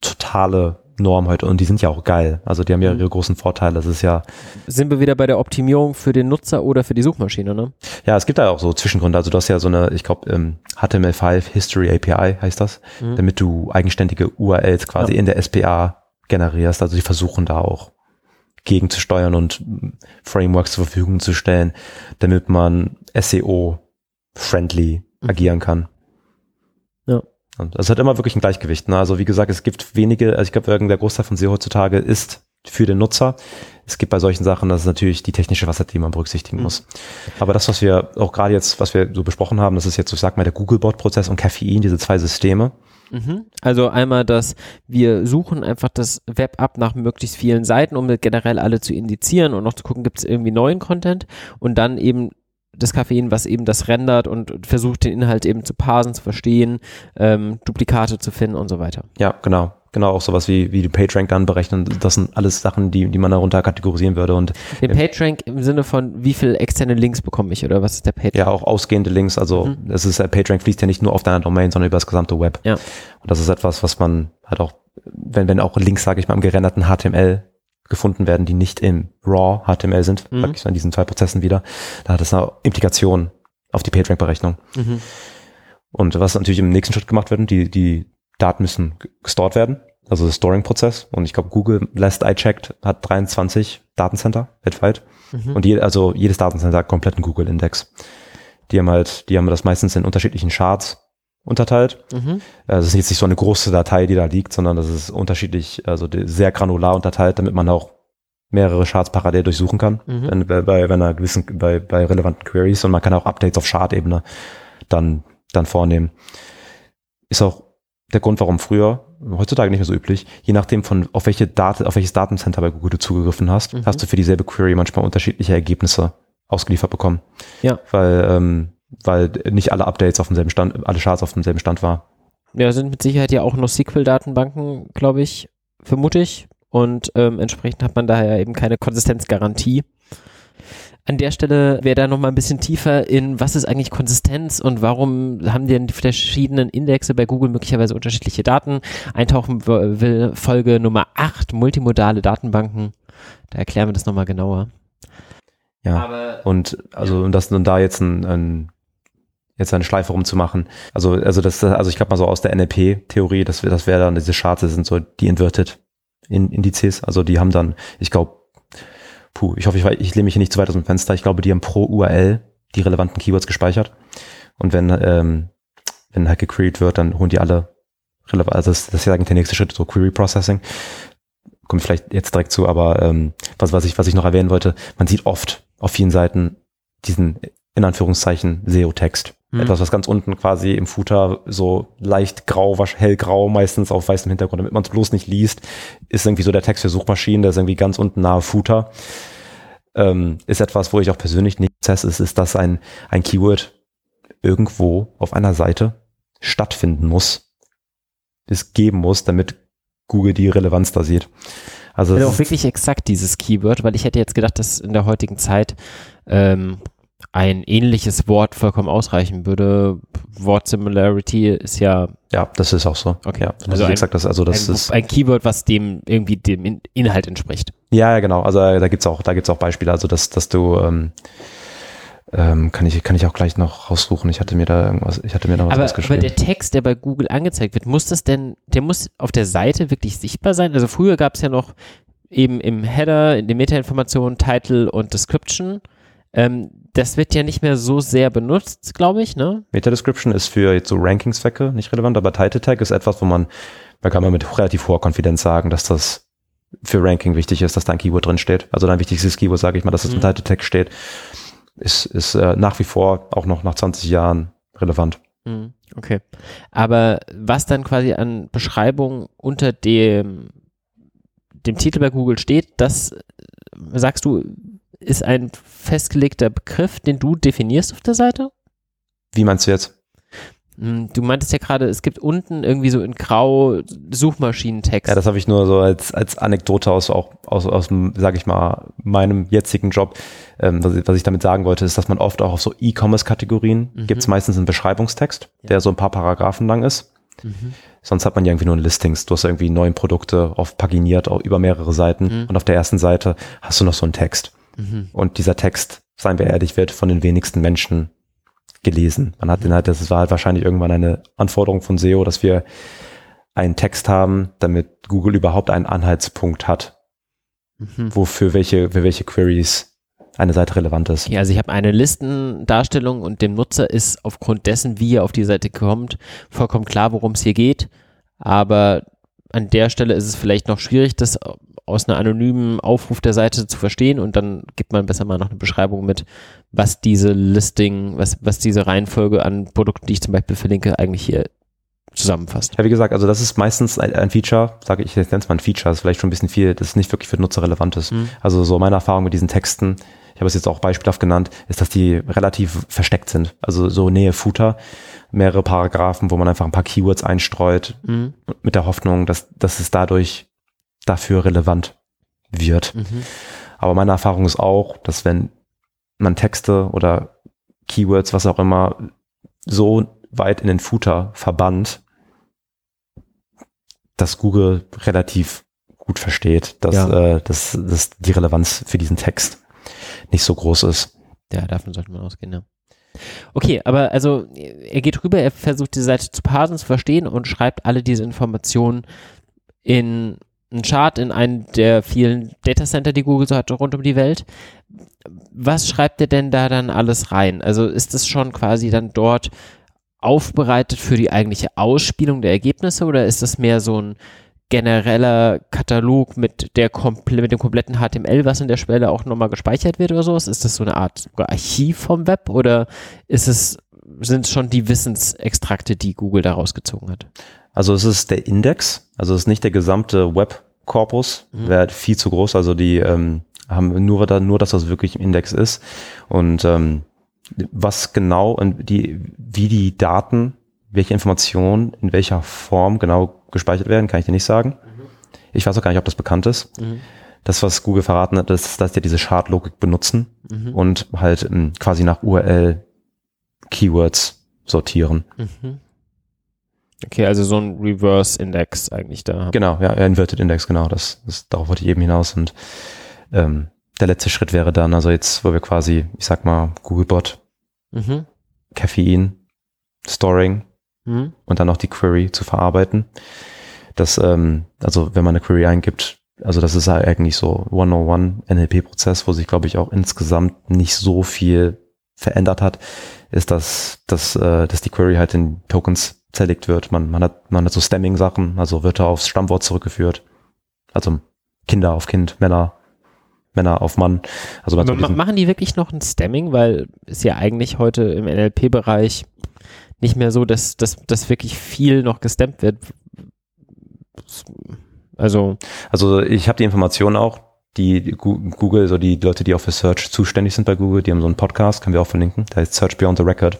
totale Norm heute und die sind ja auch geil. Also die haben ja ihre großen Vorteile. Das ist ja. Sind wir wieder bei der Optimierung für den Nutzer oder für die Suchmaschine, ne? Ja, es gibt da auch so Zwischengründe. Also du hast ja so eine, ich glaube, um, H T M L fünf History A P I heißt das, mhm. damit du eigenständige U R Ls quasi ja. in der S P A generierst. Also die versuchen da auch gegenzusteuern und Frameworks zur Verfügung zu stellen, damit man S E O-friendly mhm. agieren kann. Ja. Es hat immer wirklich ein Gleichgewicht. Ne? Also wie gesagt, es gibt wenige, also ich glaube, der Großteil von S E O heutzutage ist für den Nutzer. Es gibt bei solchen Sachen, das ist natürlich die technische Facette, die man berücksichtigen mhm. muss. Aber das, was wir auch gerade jetzt, was wir so besprochen haben, das ist jetzt, ich sag mal, der Googlebot-Prozess und Caffeine, diese zwei Systeme. Mhm. Also einmal, dass wir suchen einfach das Web ab nach möglichst vielen Seiten, um generell alle zu indizieren und noch zu gucken, gibt es irgendwie neuen Content und dann eben das Caffeine, was eben das rendert und versucht, den Inhalt eben zu parsen, zu verstehen, ähm, Duplikate zu finden und so weiter. Ja, genau. Genau, auch sowas wie, wie den PageRank dann berechnen. Das sind alles Sachen, die, die man darunter kategorisieren würde. Und den PageRank im Sinne von, wie viele externe Links bekomme ich oder was ist der PageRank? Ja, auch ausgehende Links. Also mhm. das ist, der PageRank fließt ja nicht nur auf deiner Domain, sondern über das gesamte Web. Ja. Und das ist etwas, was man halt auch, wenn, wenn auch Links, sage ich mal, im gerenderten H T M L gefunden werden, die nicht im Raw H T M L sind, mhm. wirklich so in diesen zwei Prozessen wieder, da hat es eine Implikation auf die PageRank-Berechnung. Mhm. Und was natürlich im nächsten Schritt gemacht wird, die, die Daten müssen gestored werden, also der Storing-Prozess. Und ich glaube, Google, last I checked, hat dreiundzwanzig Datencenter weltweit. Mhm. Und je, also jedes Datencenter hat kompletten Google-Index. Die haben halt, die haben das meistens in unterschiedlichen Charts unterteilt. Mhm. Also es ist jetzt nicht so eine große Datei, die da liegt, sondern das ist unterschiedlich, also sehr granular unterteilt, damit man auch mehrere Charts parallel durchsuchen kann, mhm. wenn, bei, bei, wenn einer gewissen, bei, bei relevanten Queries, und man kann auch Updates auf Chart-Ebene dann, dann vornehmen. Ist auch der Grund, warum früher, heutzutage nicht mehr so üblich, je nachdem von, auf welche Daten, auf welches Datencenter bei Google du zugegriffen hast, mhm. hast du für dieselbe Query manchmal unterschiedliche Ergebnisse ausgeliefert bekommen. Ja. Weil, ähm, weil nicht alle Updates auf demselben Stand, alle Charts auf demselben Stand waren. Ja, sind mit Sicherheit ja auch noch S Q L-Datenbanken, glaube ich, vermutlich. Und ähm, entsprechend hat man daher eben keine Konsistenzgarantie. An der Stelle wäre da nochmal ein bisschen tiefer in, was ist eigentlich Konsistenz und warum haben denn die verschiedenen Indexe bei Google möglicherweise unterschiedliche Daten? Eintauchen will Folge Nummer acht, multimodale Datenbanken. Da erklären wir das nochmal genauer. Ja, aber, und also um das dann da jetzt ein, ein jetzt eine Schleife rumzumachen. Also, also das, also ich glaube mal so aus der N L P-Theorie, das, das wäre dann, diese Charts sind so die inverted in Indizes, also die haben dann, ich glaube, puh, ich hoffe, ich, ich lehne mich hier nicht zu weit aus dem Fenster, ich glaube, die haben pro U R L die relevanten Keywords gespeichert und wenn, ähm, wenn halt gequeried wird, dann holen die alle relevant, also das, das ist ja eigentlich der nächste Schritt, so Query Processing, kommt vielleicht jetzt direkt zu, aber ähm, was, was ich, was ich noch erwähnen wollte, man sieht oft auf vielen Seiten diesen, in Anführungszeichen, S E O-Text. Mhm. Etwas, was ganz unten quasi im Footer so leicht grau, hellgrau meistens auf weißem Hintergrund, damit man es bloß nicht liest, ist irgendwie so der Text für Suchmaschinen, der ist irgendwie ganz unten nahe Footer. Ähm, ist etwas, wo ich auch persönlich nicht weiß, ist, ist, dass ein, ein Keyword irgendwo auf einer Seite stattfinden muss, es geben muss, damit Google die Relevanz da sieht. Also, also auch wirklich exakt dieses Keyword, weil ich hätte jetzt gedacht, dass in der heutigen Zeit ähm, ein ähnliches Wort vollkommen ausreichen würde. Wort Similarity ist ja... Ja, das ist auch so. Okay. Ja, also ein, exakt das, also das ein, ist ein Keyword, was dem irgendwie dem Inhalt entspricht. Ja, genau. Also da gibt's auch, da gibt's auch Beispiele. Also dass, dass du... Ähm, ähm, kann ich, kann ich auch gleich noch raussuchen. Ich hatte mir da irgendwas, ich hatte mir noch was rausgeschrieben. Aber der Text, der bei Google angezeigt wird, muss das denn, der muss auf der Seite wirklich sichtbar sein? Also früher gab's ja noch eben im Header, in den Metainformationen, Title und Description. Ähm, das wird ja nicht mehr so sehr benutzt, glaube ich, ne? Meta-Description ist für jetzt so Rankings-Zwecke nicht relevant, aber Title-Tag ist etwas, wo man, da kann man mit relativ hoher Konfidenz sagen, dass das für Ranking wichtig ist, dass da ein Keyword drin steht. Also dein wichtigstes Keyword, sage ich mal, dass das im mhm. Title-Tag steht, ist, ist äh, nach wie vor auch noch nach zwanzig Jahren relevant. Mhm. Okay. Aber was dann quasi an Beschreibung unter dem, dem Titel bei Google steht, das sagst du, ist ein festgelegter Begriff, den du definierst auf der Seite? Wie meinst du jetzt? Du meintest ja gerade, es gibt unten irgendwie so in grau Suchmaschinentext. Ja, das habe ich nur so als als Anekdote aus auch aus aus dem, sage ich mal, meinem jetzigen Job. Ähm, was, was ich damit sagen wollte, ist, dass man oft auch auf so E-Commerce-Kategorien mhm. gibt es meistens einen Beschreibungstext, ja. der so ein paar Paragraphen lang ist. Mhm. Sonst hat man ja irgendwie nur Listings. Du hast irgendwie neun Produkte oft paginiert auch über mehrere Seiten mhm. und auf der ersten Seite hast du noch so einen Text. Und dieser Text, seien wir ehrlich, wird von den wenigsten Menschen gelesen. Man hat den halt, das war halt wahrscheinlich irgendwann eine Anforderung von S E O, dass wir einen Text haben, damit Google überhaupt einen Anhaltspunkt hat, mhm. wofür welche, für welche Queries eine Seite relevant ist. Ja, also ich habe eine Listendarstellung und dem Nutzer ist aufgrund dessen, wie er auf die Seite kommt, vollkommen klar, worum es hier geht. Aber an der Stelle ist es vielleicht noch schwierig, das aus einer anonymen Aufruf der Seite zu verstehen, und dann gibt man besser mal noch eine Beschreibung mit, was diese Listing, was, was diese Reihenfolge an Produkten, die ich zum Beispiel verlinke, eigentlich hier zusammenfasst. Ja, wie gesagt, also das ist meistens ein, ein Feature, sage ich, ich nenne es mal ein Feature, ist vielleicht schon ein bisschen viel, das nicht wirklich für den Nutzer relevant ist. Mhm. Also so meine Erfahrung mit diesen Texten, ich habe es jetzt auch beispielhaft genannt, ist, dass die relativ versteckt sind. Also so Nähe Footer, mehrere Paragraphen, wo man einfach ein paar Keywords einstreut, mhm. mit der Hoffnung, dass, dass es dadurch dafür relevant wird. Mhm. Aber meine Erfahrung ist auch, dass wenn man Texte oder Keywords, was auch immer, so weit in den Footer verbannt, dass Google relativ gut versteht, dass, ja. äh, dass, dass die Relevanz für diesen Text nicht so groß ist. Ja, davon sollte man ausgehen, ja. Okay, aber also er geht rüber, er versucht die Seite zu parsen, zu verstehen und schreibt alle diese Informationen in ein Chart, in einen der vielen Datacenter, die Google so hat rund um die Welt. Was schreibt er denn da dann alles rein? Also ist das schon quasi dann dort aufbereitet für die eigentliche Ausspielung der Ergebnisse, oder ist das mehr so ein genereller Katalog mit der komple- mit dem kompletten H T M L, was in der Schwelle auch nochmal gespeichert wird oder sowas? Ist das so eine Art Archiv vom Web, oder ist es, sind es schon die Wissensextrakte, die Google daraus gezogen hat? Also es ist der Index, also es ist nicht der gesamte Web-Korpus, mhm. wäre viel zu groß, also die ähm, haben nur, da, nur, dass das wirklich im Index ist, und ähm, was genau und die, wie die Daten, welche Informationen in welcher Form genau gespeichert werden, kann ich dir nicht sagen. Mhm. Ich weiß auch gar nicht, ob das bekannt ist. Mhm. Das, was Google verraten hat, ist, dass die diese Chart-Logik benutzen mhm. und halt m, quasi nach U R L-Keywords sortieren. Mhm. Okay, also so ein Reverse-Index eigentlich da. Genau, ja, Inverted Index, genau. Das, das, darauf wollte ich eben hinaus. Und ähm, der letzte Schritt wäre dann, also jetzt, wo wir quasi, ich sag mal, Googlebot, mhm. Caffeine, Storing, mhm. und dann noch die Query zu verarbeiten. Das, ähm, also wenn man eine Query eingibt, also das ist halt eigentlich so hundertundeins N L P-Prozess, wo sich, glaube ich, auch insgesamt nicht so viel verändert hat, ist, dass, dass, äh, dass die Query halt in Tokens zerlegt wird. Man, man hat, man hat so Stemming-Sachen, also Wörter aufs Stammwort zurückgeführt. Also Kinder auf Kind, Männer, Männer auf Mann. Also man Aber machen die wirklich noch ein Stemming? Weil ist ja eigentlich heute im N L P-Bereich nicht mehr so, dass, dass, dass wirklich viel noch gestemmt wird. Also, also ich habe die Information auch, die, die Google, so die Leute, die auch für Search zuständig sind bei Google, die haben so einen Podcast, können wir auch verlinken, der heißt Search Beyond the Record,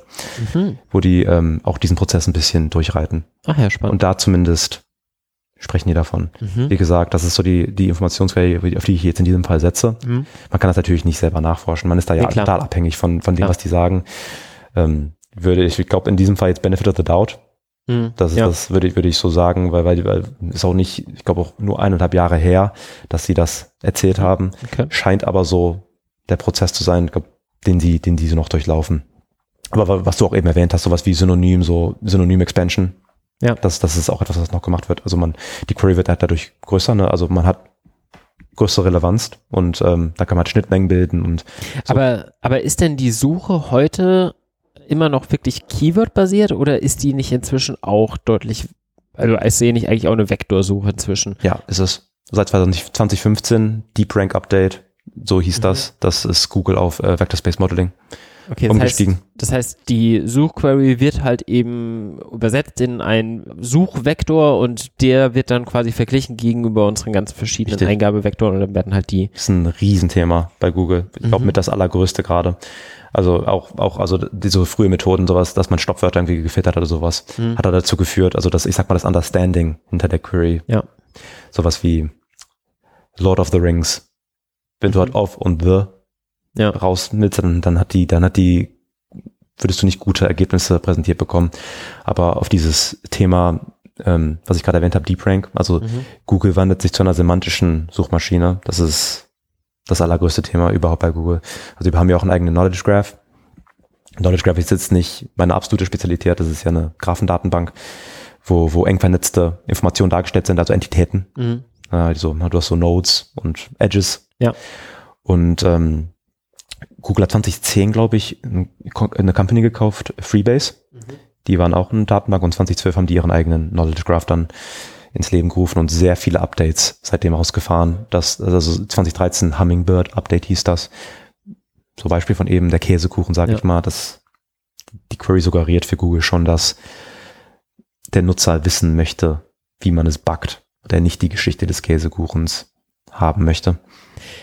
mhm. wo die ähm, auch diesen Prozess ein bisschen durchreiten. Ach ja, spannend. Und da zumindest sprechen die davon. Mhm. Wie gesagt, das ist so die, die Informationsquelle, auf die ich jetzt in diesem Fall setze. Mhm. Man kann das natürlich nicht selber nachforschen, man ist da ja, ja total abhängig von, von dem, klar. was die sagen. Ähm, würde ich, ich glaube in diesem Fall jetzt Benefit of the Doubt. Hm, das ist, ja. das würde ich, würde ich so sagen, weil, weil, weil ist auch nicht, ich glaube auch nur eineinhalb Jahre her, dass sie das erzählt haben. Okay. Scheint aber so der Prozess zu sein, glaub, den sie, den sie noch durchlaufen. Aber was du auch eben erwähnt hast, sowas wie Synonym, so Synonym Expansion. Ja. Das, das ist auch etwas, was noch gemacht wird. Also man, die Query wird halt dadurch größer, ne? Also man hat größere Relevanz und ähm, da kann man halt Schnittmengen bilden und so. Aber, aber ist denn die Suche heute immer noch wirklich Keyword-basiert, oder ist die nicht inzwischen auch deutlich, also ich sehe nicht eigentlich auch eine Vektorsuche inzwischen? Ja, ist es. Seit zwanzig fünfzehn, Deep Rank Update, so hieß mhm. das, das ist Google auf äh, Vector Space Modeling okay, umgestiegen. Das heißt, das heißt, die Suchquery wird halt eben übersetzt in einen Suchvektor und der wird dann quasi verglichen gegenüber unseren ganzen verschiedenen Richtig. Eingabevektoren, und dann werden halt die... Das ist ein Riesenthema bei Google. Ich glaube, mhm. mit das allergrößte gerade. Also auch, auch, also diese frühe Methoden, sowas, dass man Stoppwörter irgendwie gefiltert hat oder sowas, mhm. hat er dazu geführt, also das, ich sag mal, das Understanding hinter der Query. Ja. Sowas wie Lord of the Rings. Wenn mhm. du halt auf und the ja. raus mit, dann, dann hat die, dann hat die, würdest du nicht gute Ergebnisse präsentiert bekommen. Aber auf dieses Thema, ähm, was ich gerade erwähnt habe, Deep Rank, also mhm. Google wandelt sich zu einer semantischen Suchmaschine. Das ist das allergrößte Thema überhaupt bei Google. Also wir haben ja auch einen eigenen Knowledge Graph. Knowledge Graph ist jetzt nicht meine absolute Spezialität, das ist ja eine Graphendatenbank, wo, wo eng vernetzte Informationen dargestellt sind, also Entitäten. Mhm. Also, du hast so Nodes und Edges. Ja. Und ähm, Google hat zwanzig zehn, glaube ich, eine Company gekauft, Freebase. Mhm. Die waren auch eine Datenbank, und zwanzig zwölf haben die ihren eigenen Knowledge Graph dann ins Leben gerufen und sehr viele Updates seitdem ausgefahren. Das, also zwanzig dreizehn Hummingbird Update hieß das. Zum Beispiel von eben der Käsekuchen, sage ja. ich mal, dass die Query suggeriert für Google schon, dass der Nutzer wissen möchte, wie man es backt, der nicht die Geschichte des Käsekuchens haben möchte.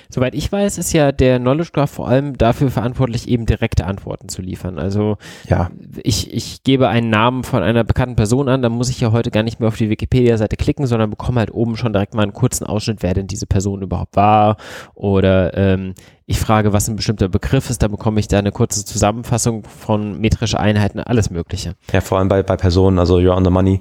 Soweit ich weiß, ist ja der Knowledge Graph vor allem dafür verantwortlich, eben direkte Antworten zu liefern. Also ja. ich, ich gebe einen Namen von einer bekannten Person an, dann muss ich ja heute gar nicht mehr auf die Wikipedia-Seite klicken, sondern bekomme halt oben schon direkt mal einen kurzen Ausschnitt, wer denn diese Person überhaupt war. Oder ähm, ich frage, was ein bestimmter Begriff ist, dann bekomme ich da eine kurze Zusammenfassung von metrischen Einheiten, alles Mögliche. Ja, vor allem bei, bei Personen, also you're on the money.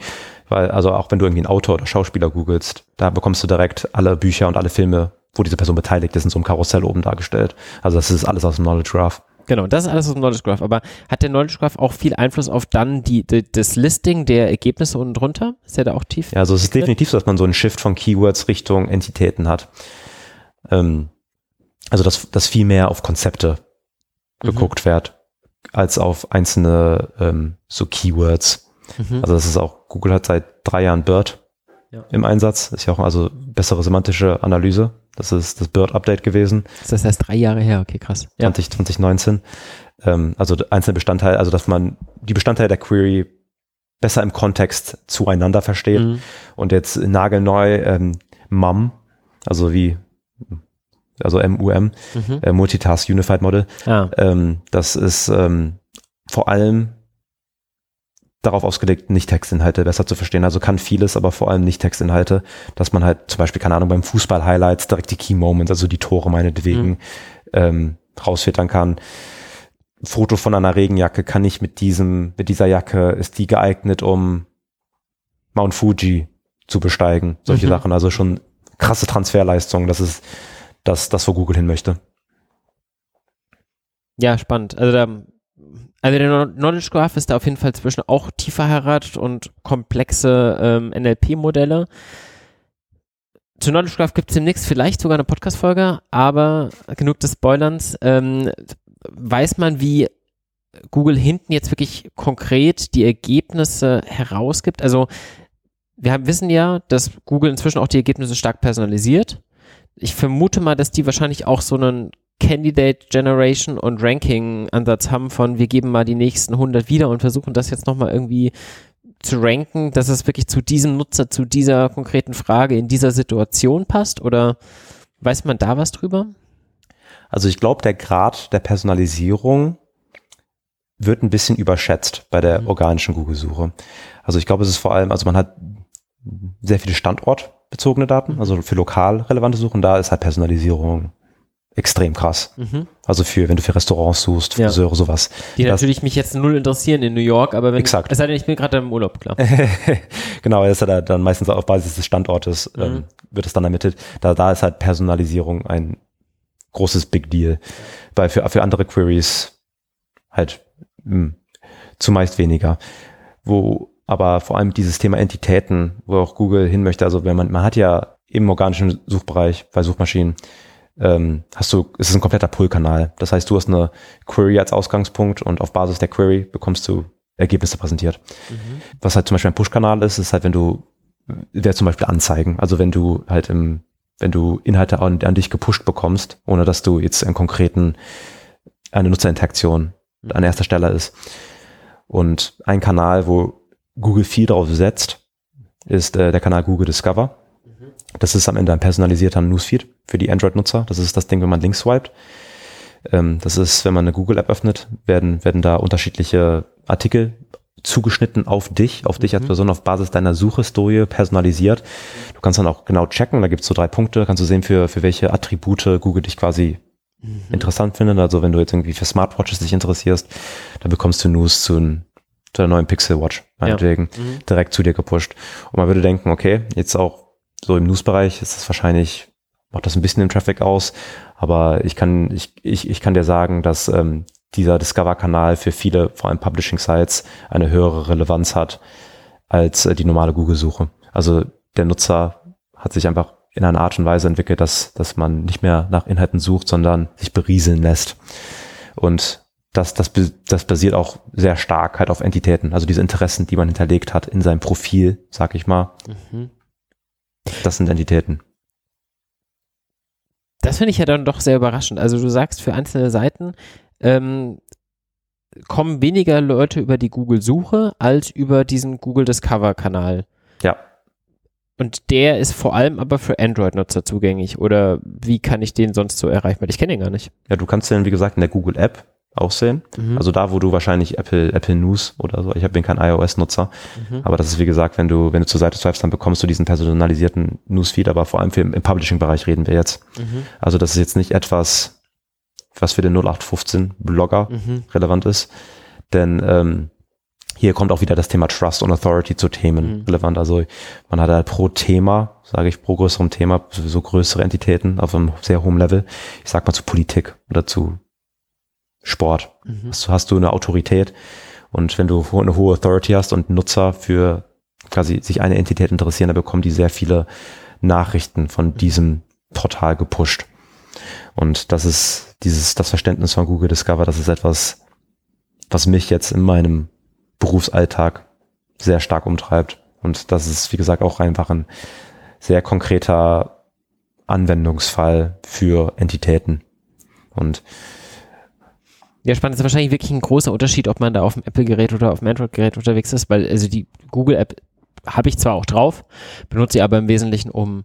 Weil, also auch wenn du irgendwie einen Autor oder Schauspieler googelst, da bekommst du direkt alle Bücher und alle Filme, wo diese Person beteiligt ist, in so einem Karussell oben dargestellt. Also das ist alles aus dem Knowledge Graph. Genau, das ist alles aus dem Knowledge Graph. Aber hat der Knowledge Graph auch viel Einfluss auf dann die, die, das Listing der Ergebnisse unten drunter? Ist der da auch tief? Ja, also es ist definitiv so, dass man so einen Shift von Keywords Richtung Entitäten hat. Ähm, also dass, dass viel mehr auf Konzepte geguckt mhm. wird, als auf einzelne ähm, so Keywords. Mhm. Also das ist auch, Google hat seit drei Jahren BERT ja. im Einsatz. Das ist ja auch also bessere semantische Analyse. Das ist das BERT-Update gewesen. Das ist erst drei Jahre her, okay, krass. Ja. zwanzig neunzehn Ähm, also einzelne Bestandteile, also dass man die Bestandteile der Query besser im Kontext zueinander versteht. Mhm. Und jetzt nagelneu ähm, M U M, also wie also M U M, mhm. äh, Multitask Unified Model. Ah. Ähm, das ist ähm, vor allem darauf ausgelegt, Nicht-Textinhalte besser zu verstehen. Also kann vieles, aber vor allem Nicht-Textinhalte, dass man halt zum Beispiel, keine Ahnung, beim Fußball-Highlights direkt die Key-Moments, also die Tore meinetwegen, mhm. ähm, rausfiltern kann. Foto von einer Regenjacke kann ich mit diesem, mit dieser Jacke, ist die geeignet, um Mount Fuji zu besteigen? Solche mhm. Sachen, also schon krasse Transferleistungen, das ist das, das wo Google hin möchte. Ja, spannend. Also, da, also der Knowledge Graph ist da auf jeden Fall zwischen auch tiefer verheiratet und komplexe ähm, N L P-Modelle. Zu Knowledge Graph gibt es demnächst vielleicht sogar eine Podcast-Folge, aber genug des Spoilerns. Ähm, weiß man, wie Google hinten jetzt wirklich konkret die Ergebnisse herausgibt? Also wir haben, wissen ja, dass Google inzwischen auch die Ergebnisse stark personalisiert. Ich vermute mal, dass die wahrscheinlich auch so einen Candidate Generation und Ranking Ansatz haben von wir geben mal die nächsten hundert wieder und versuchen das jetzt nochmal irgendwie zu ranken, dass es wirklich zu diesem Nutzer, zu dieser konkreten Frage in dieser Situation passt, oder weiß man da was drüber? Also ich glaube, der Grad der Personalisierung wird ein bisschen überschätzt bei der organischen Google-Suche. Also ich glaube, es ist vor allem, also man hat sehr viele standortbezogene Daten, also für lokal relevante Suchen, da ist halt Personalisierung extrem krass. Mhm. Also für, wenn du für Restaurants suchst, Friseure, ja. sowas. Die das, natürlich mich jetzt null interessieren in New York, aber wenn, exakt. Es sei denn, ich bin gerade im Urlaub, klar. Genau, das ist ja dann meistens auf Basis des Standortes, mhm. ähm, wird es dann ermittelt. Da, da ist halt Personalisierung ein großes Big Deal, weil für, für andere Queries halt mh, zumeist weniger. Wo aber vor allem dieses Thema Entitäten, wo auch Google hin möchte, also wenn man, man hat ja im organischen Suchbereich bei Suchmaschinen, ähm, hast du, es ist ein kompletter Pull-Kanal. Das heißt, du hast eine Query als Ausgangspunkt und auf Basis der Query bekommst du Ergebnisse präsentiert. Mhm. Was halt zum Beispiel ein Push-Kanal ist, ist halt, wenn du, wäre zum Beispiel Anzeigen, also wenn du halt im wenn du Inhalte an, an dich gepusht bekommst, ohne dass du jetzt einen konkreten, eine Nutzerinteraktion an erster Stelle ist. Und ein Kanal, wo Google viel drauf setzt, ist äh, der Kanal Google Discover. Mhm. Das ist am Ende ein personalisierter Newsfeed für die Android-Nutzer. Das ist das Ding, wenn man links swiped. Ähm, das ist, wenn man eine Google-App öffnet, werden, werden da unterschiedliche Artikel zugeschnitten auf dich, auf dich als Person, auf Basis deiner Suchhistorie personalisiert. Du kannst dann auch genau checken, da gibt's so drei Punkte, kannst du sehen, für für welche Attribute Google dich quasi mhm. interessant findet. Also wenn du jetzt irgendwie für Smartwatches dich interessierst, dann bekommst du News zu, zu der neuen Pixel-Watch, meinetwegen, ja. mhm. direkt zu dir gepusht. Und man würde denken, okay, jetzt auch so im News-Bereich ist das wahrscheinlich, macht das ein bisschen den Traffic aus, aber ich kann, ich, ich, ich kann dir sagen, dass ähm, dieser Discover-Kanal für viele, vor allem Publishing-Sites, eine höhere Relevanz hat als die normale Google-Suche. Also der Nutzer hat sich einfach in einer Art und Weise entwickelt, dass dass man nicht mehr nach Inhalten sucht, sondern sich berieseln lässt. Und das das das basiert auch sehr stark halt auf Entitäten, also diese Interessen, die man hinterlegt hat in seinem Profil, sag ich mal. Mhm. Das sind Entitäten. Das finde ich ja dann doch sehr überraschend. Also du sagst, für einzelne Seiten Ähm, kommen weniger Leute über die Google-Suche als über diesen Google-Discover-Kanal. Ja. Und der ist vor allem aber für Android-Nutzer zugänglich, oder wie kann ich den sonst so erreichen? Weil ich kenne den gar nicht. Ja, du kannst den, wie gesagt, in der Google-App auch sehen. Mhm. Also da, wo du wahrscheinlich Apple, Apple News oder so, ich bin kein iOS-Nutzer, mhm. aber das ist, wie gesagt, wenn du wenn du zur Seite swipest, dann bekommst du diesen personalisierten Newsfeed, aber vor allem für, im Publishing-Bereich reden wir jetzt. Mhm. Also das ist jetzt nicht etwas, was für den null acht fünfzehn-Blogger mhm. relevant ist. Denn ähm, hier kommt auch wieder das Thema Trust und Authority zu Themen mhm. relevant. Also man hat halt pro Thema, sage ich, pro größerem Thema, so größere Entitäten auf einem sehr hohen Level. Ich sag mal zu Politik oder zu Sport. Mhm. Hast, hast du eine Autorität, und wenn du eine hohe Authority hast und Nutzer für quasi sich eine Entität interessieren, dann bekommen die sehr viele Nachrichten von diesem Portal gepusht. Und das ist dieses, das Verständnis von Google Discover, das ist etwas, was mich jetzt in meinem Berufsalltag sehr stark umtreibt. Und das ist, wie gesagt, auch einfach ein sehr konkreter Anwendungsfall für Entitäten. Und ja, spannend, ist wahrscheinlich wirklich ein großer Unterschied, ob man da auf dem Apple-Gerät oder auf dem Android-Gerät unterwegs ist, weil also die Google-App habe ich zwar auch drauf, benutze sie aber im Wesentlichen, um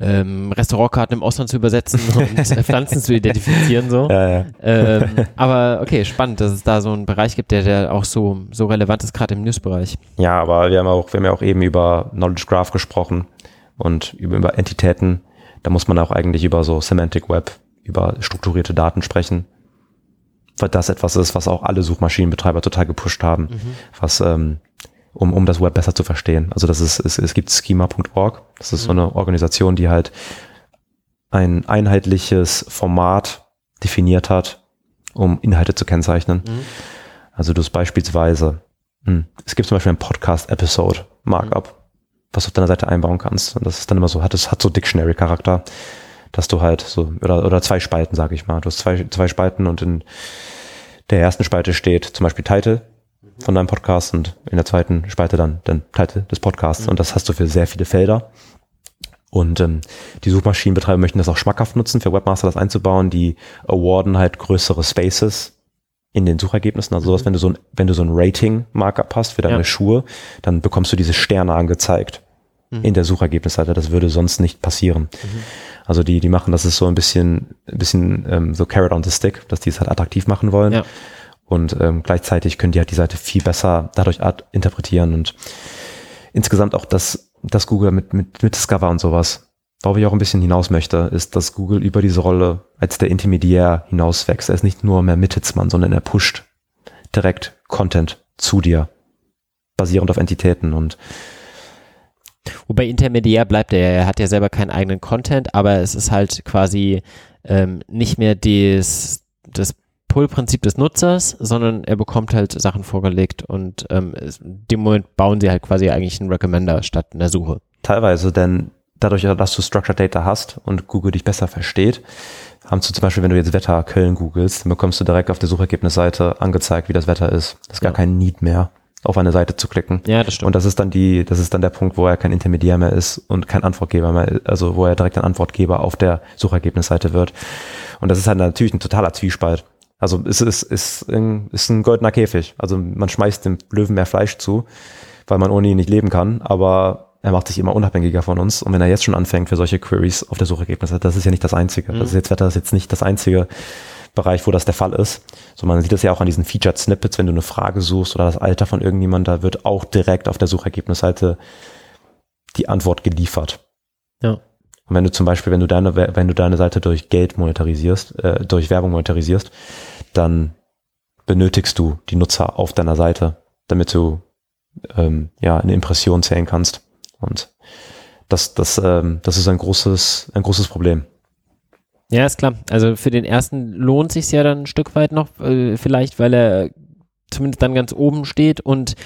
ähm, Restaurantkarten im Ausland zu übersetzen und Pflanzen zu identifizieren. So. Ja, ja. Ähm, aber okay, spannend, dass es da so einen Bereich gibt, der, der auch so, so relevant ist, gerade im News-Bereich. Ja, aber wir haben, auch, wir haben ja auch eben über Knowledge Graph gesprochen und über, über Entitäten. Da muss man auch eigentlich über so Semantic Web, über strukturierte Daten sprechen, weil das etwas ist, was auch alle Suchmaschinenbetreiber total gepusht haben, mhm. was ähm, um, um das Web besser zu verstehen. Also das ist, es, es gibt schema Punkt org, das ist mhm. so eine Organisation, die halt ein einheitliches Format definiert hat, um Inhalte zu kennzeichnen. Mhm. Also das beispielsweise, mh, es gibt zum Beispiel ein Podcast-Episode-Markup, mhm. was du auf deiner Seite einbauen kannst. Und das ist dann immer so, hat es hat so Dictionary-Charakter, dass du halt so, oder, oder zwei Spalten, sage ich mal. Du hast zwei, zwei Spalten und in der ersten Spalte steht zum Beispiel Title mhm. von deinem Podcast und in der zweiten Spalte dann den Titel des Podcasts. Mhm. Und das hast du für sehr viele Felder. Und ähm, die Suchmaschinenbetreiber möchten das auch schmackhaft nutzen, für Webmaster das einzubauen. Die awarden halt größere Spaces in den Suchergebnissen. Also sowas, mhm. wenn du so ein, wenn du so ein Rating-Markup hast für deine ja. Schuhe, dann bekommst du diese Sterne angezeigt mhm. in der Suchergebnisseite. Das würde sonst nicht passieren. Mhm. Also die, die machen, das ist so ein bisschen, ein bisschen ähm, so Carrot on the Stick, dass die es halt attraktiv machen wollen. Ja. Und ähm, gleichzeitig können die halt die Seite viel besser dadurch art- interpretieren. Und insgesamt auch das, das Google mit, mit, mit Discover und sowas, worauf ich auch ein bisschen hinaus möchte, ist, dass Google über diese Rolle als der Intermediär hinauswächst. Er ist nicht nur mehr Mittelsmann, sondern er pusht direkt Content zu dir, basierend auf Entitäten. Und wobei intermediär bleibt er ja, er hat ja selber keinen eigenen Content, aber es ist halt quasi ähm, nicht mehr des, das Pull-Prinzip des Nutzers, sondern er bekommt halt Sachen vorgelegt und ähm, in dem Moment bauen sie halt quasi eigentlich einen Recommender statt einer Suche. Teilweise, denn dadurch, dass du Structured Data hast und Google dich besser versteht, haben du zum Beispiel, wenn du jetzt Wetter Köln googelst, dann bekommst du direkt auf der Suchergebnisseite angezeigt, wie das Wetter ist. Das ist gar ja. kein Need mehr, auf eine Seite zu klicken. Ja, das stimmt. Und das ist dann die, das ist dann der Punkt, wo er kein Intermediär mehr ist und kein Antwortgeber mehr, also wo er direkt ein Antwortgeber auf der Suchergebnisseite wird. Und das ist halt natürlich ein totaler Zwiespalt. Also es ist, ist, ist ein goldener Käfig. Also man schmeißt dem Löwen mehr Fleisch zu, weil man ohne ihn nicht leben kann, aber er macht sich immer unabhängiger von uns. Und wenn er jetzt schon anfängt für solche Queries auf der Suchergebnisseite, das ist ja nicht das Einzige. Mhm. Das ist jetzt Wetter, das ist jetzt nicht das Einzige. Bereich, wo das der Fall ist. So, man sieht das ja auch an diesen Featured Snippets, wenn du eine Frage suchst oder das Alter von irgendjemand, da wird auch direkt auf der Suchergebnisseite die Antwort geliefert. Ja. Und wenn du zum Beispiel, wenn du deine, wenn du deine Seite durch Geld monetarisierst, äh, durch Werbung monetarisierst, dann benötigst du die Nutzer auf deiner Seite, damit du ähm, ja eine Impression zählen kannst. Und das, das, ähm, das ist ein großes, ein großes Problem. Ja, ist klar. Also für den ersten lohnt sich's ja dann ein Stück weit noch, äh, vielleicht, weil er zumindest dann ganz oben steht und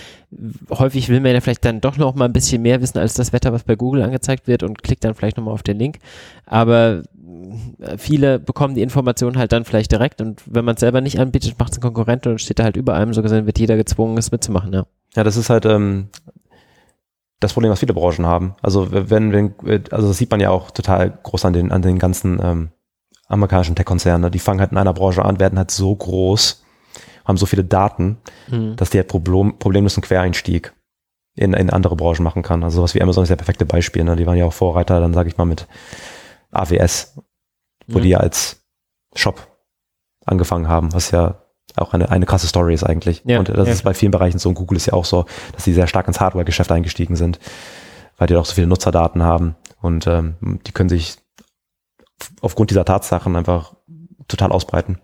häufig will man ja vielleicht dann doch noch mal ein bisschen mehr wissen als das Wetter, was bei Google angezeigt wird und klickt dann vielleicht nochmal auf den Link. Aber viele bekommen die Informationen halt dann vielleicht direkt und wenn man es selber nicht anbietet, macht es ein Konkurrent und steht da halt über einem, so gesehen wird jeder gezwungen, es mitzumachen. Ja, ja das ist halt ähm, das Problem, was viele Branchen haben. Also wenn, wenn, also das sieht man ja auch total groß an den, an den ganzen ähm, amerikanischen Tech-Konzerne, die fangen halt in einer Branche an, werden halt so groß, haben so viele Daten, mhm. dass die halt problem, problemlosen Quereinstieg in, in andere Branchen machen kann. Also sowas wie Amazon ist ja perfekte Beispiel, ne? Die waren ja auch Vorreiter, dann sage ich mal mit A W S, wo mhm. die ja als Shop angefangen haben, was ja auch eine, eine krasse Story ist eigentlich. Ja, und das ja. ist bei vielen Bereichen so und Google ist ja auch so, dass die sehr stark ins Hardware-Geschäft eingestiegen sind, weil die auch so viele Nutzerdaten haben und ähm, die können sich aufgrund dieser Tatsachen einfach total ausbreiten.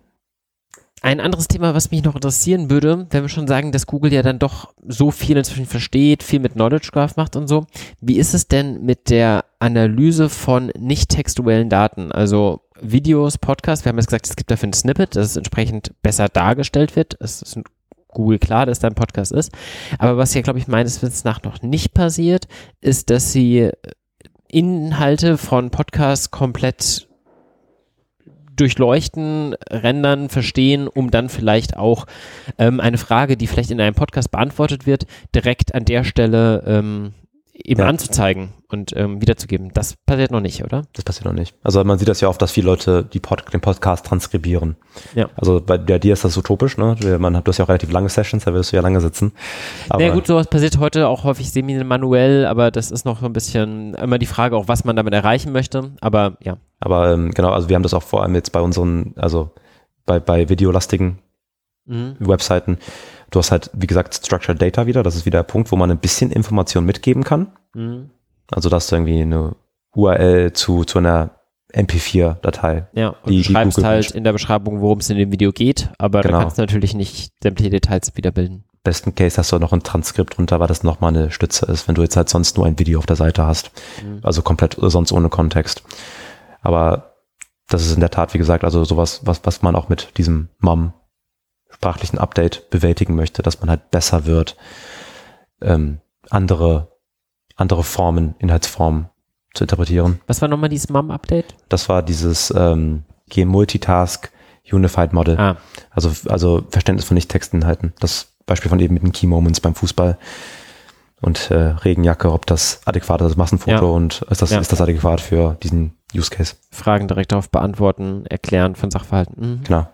Ein anderes Thema, was mich noch interessieren würde, wenn wir schon sagen, dass Google ja dann doch so viel inzwischen versteht, viel mit Knowledge Graph macht und so. Wie ist es denn mit der Analyse von nicht textuellen Daten, also Videos, Podcasts? Wir haben jetzt gesagt, es gibt dafür ein Snippet, dass es entsprechend besser dargestellt wird. Es ist ein Google klar, dass da ein Podcast ist. Aber was hier, glaube ich, meines Wissens nach noch nicht passiert, ist, dass sie Inhalte von Podcasts komplett durchleuchten, rendern, verstehen, um dann vielleicht auch ähm, eine Frage, die vielleicht in einem Podcast beantwortet wird, direkt an der Stelle ähm, eben ja. anzuzeigen und ähm, wiederzugeben. Das passiert noch nicht, oder? Das passiert noch nicht. Also man sieht das ja oft, dass viele Leute die Pod- den Podcast transkribieren. Ja. Also bei dir ist das utopisch, ne? Man hat, du hast ja auch relativ lange Sessions, da wirst du ja lange sitzen. Na naja, gut, sowas passiert heute auch häufig semi-manuell, aber das ist noch so ein bisschen immer die Frage, auch was man damit erreichen möchte, aber ja. Aber ähm, genau, also wir haben das auch vor allem jetzt bei unseren, also bei, bei videolastigen mhm. Webseiten. Du hast halt, wie gesagt, Structured Data wieder. Das ist wieder der Punkt, wo man ein bisschen Information mitgeben kann. Mhm. Also da hast du irgendwie eine U R L zu, zu einer M P vier Datei. Ja, und die, du schreibst die halt in der Beschreibung, worum es in dem Video geht, aber genau. da kannst du natürlich nicht sämtliche Details wiederbilden. Besten Case hast du noch ein Transkript drunter, weil das nochmal eine Stütze ist, wenn du jetzt halt sonst nur ein Video auf der Seite hast. Mhm. Also komplett sonst ohne Kontext. Aber das ist in der Tat, wie gesagt, also sowas, was, was man auch mit diesem M A M sprachlichen Update bewältigen möchte, dass man halt besser wird, ähm, andere, andere Formen, Inhaltsformen zu interpretieren. Was war nochmal dieses M A M-Update? Das war dieses ähm, G-Multitask Unified Model. Ah. Also, also Verständnis von Nicht-Textinhalten. Das Beispiel von eben mit den Key-Moments beim Fußball und äh, Regenjacke, ob das adäquat ist, das Massenfoto ja. und ist das, ja. ist das adäquat für diesen Use Case? Fragen direkt darauf beantworten, erklären von Sachverhalten. Mhm. Genau.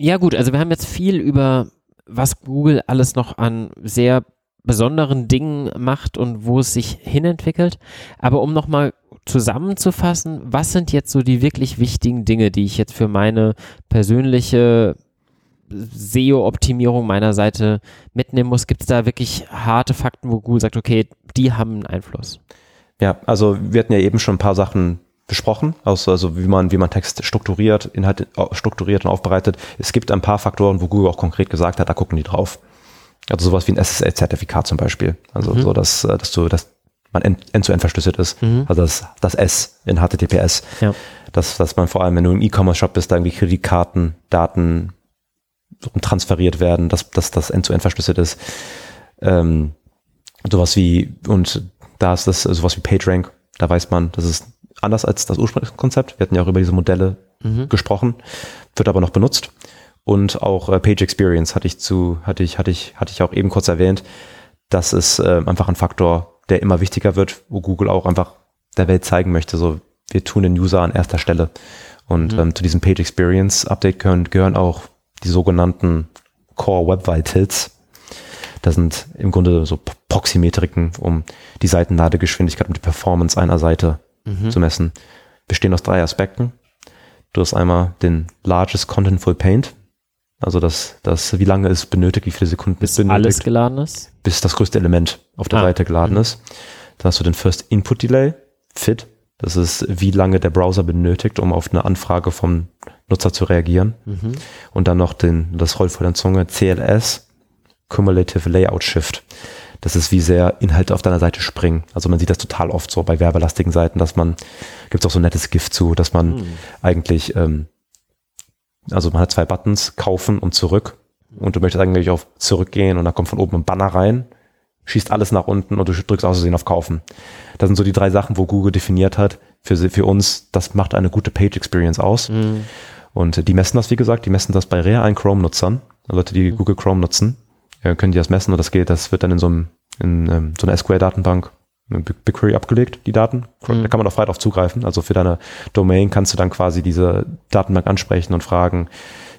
Ja gut, also wir haben jetzt viel über, was Google alles noch an sehr besonderen Dingen macht und wo es sich hinentwickelt. Aber um nochmal zusammenzufassen, was sind jetzt so die wirklich wichtigen Dinge, die ich jetzt für meine persönliche S E O-Optimierung meiner Seite mitnehmen muss? Gibt es da wirklich harte Fakten, wo Google sagt, okay, die haben einen Einfluss? Ja, also wir hatten ja eben schon ein paar Sachen besprochen, also, also wie man wie man Text strukturiert, Inhalte strukturiert und aufbereitet. Es gibt ein paar Faktoren, wo Google auch konkret gesagt hat, da gucken die drauf. Also sowas wie ein S S L-Zertifikat zum Beispiel. Also mhm. so, dass, dass du, dass man end-zu-end verschlüsselt ist. Mhm. Also das, das S in H T T P S. Ja. Dass, dass man vor allem, wenn du im E-Commerce-Shop bist, da irgendwie Kreditkarten, Daten transferiert werden, dass, dass das end-zu-end verschlüsselt ist. Ähm, sowas wie, und da ist das sowas wie PageRank, da weiß man, das ist anders als das Ursprungskonzept. Wir hatten ja auch über diese Modelle mhm. gesprochen, wird aber noch benutzt. Und auch äh, Page Experience hatte ich zu, hatte ich, hatte ich, hatte ich auch eben kurz erwähnt. Das ist äh, einfach ein Faktor, der immer wichtiger wird, wo Google auch einfach der Welt zeigen möchte. So, wir tun den User an erster Stelle. Und mhm. ähm, zu diesem Page Experience Update gehören, gehören auch die sogenannten Core Web Vitals. Das sind im Grunde so Proxymetriken, um die Seitenladegeschwindigkeit und die Performance einer Seite zu messen, bestehen aus drei Aspekten. Du hast einmal den Largest Contentful Paint, also das, das wie lange es benötigt, wie viele Sekunden es benötigt. Bis alles geladen ist? Bis das größte Element auf der ah. Seite geladen mhm. ist. Dann hast du den First Input Delay, F I D, das ist wie lange der Browser benötigt, um auf eine Anfrage vom Nutzer zu reagieren. Mhm. Und dann noch den, das Rollen vor der Zunge, C L S, Cumulative Layout Shift. Das ist, wie sehr Inhalte auf deiner Seite springen. Also man sieht das total oft so bei werbelastigen Seiten, dass man, gibt es auch so ein nettes GIF zu, dass man hm. eigentlich, ähm, also man hat zwei Buttons, kaufen und zurück, und du möchtest eigentlich auf zurückgehen und da kommt von oben ein Banner rein, schießt alles nach unten und du drückst aus Versehen auf kaufen. Das sind so die drei Sachen, wo Google definiert hat, für, für uns, das macht eine gute Page Experience aus. Hm. Und die messen das, wie gesagt, die messen das bei realen Chrome-Nutzern, Leute, die hm. Google Chrome nutzen. Ja, können die das messen, und das geht, das wird dann in so einem, in um, so einer S Q L-Datenbank, BigQuery abgelegt, die Daten. Mhm. Da kann man auch frei drauf zugreifen. Also für deine Domain kannst du dann quasi diese Datenbank ansprechen und fragen,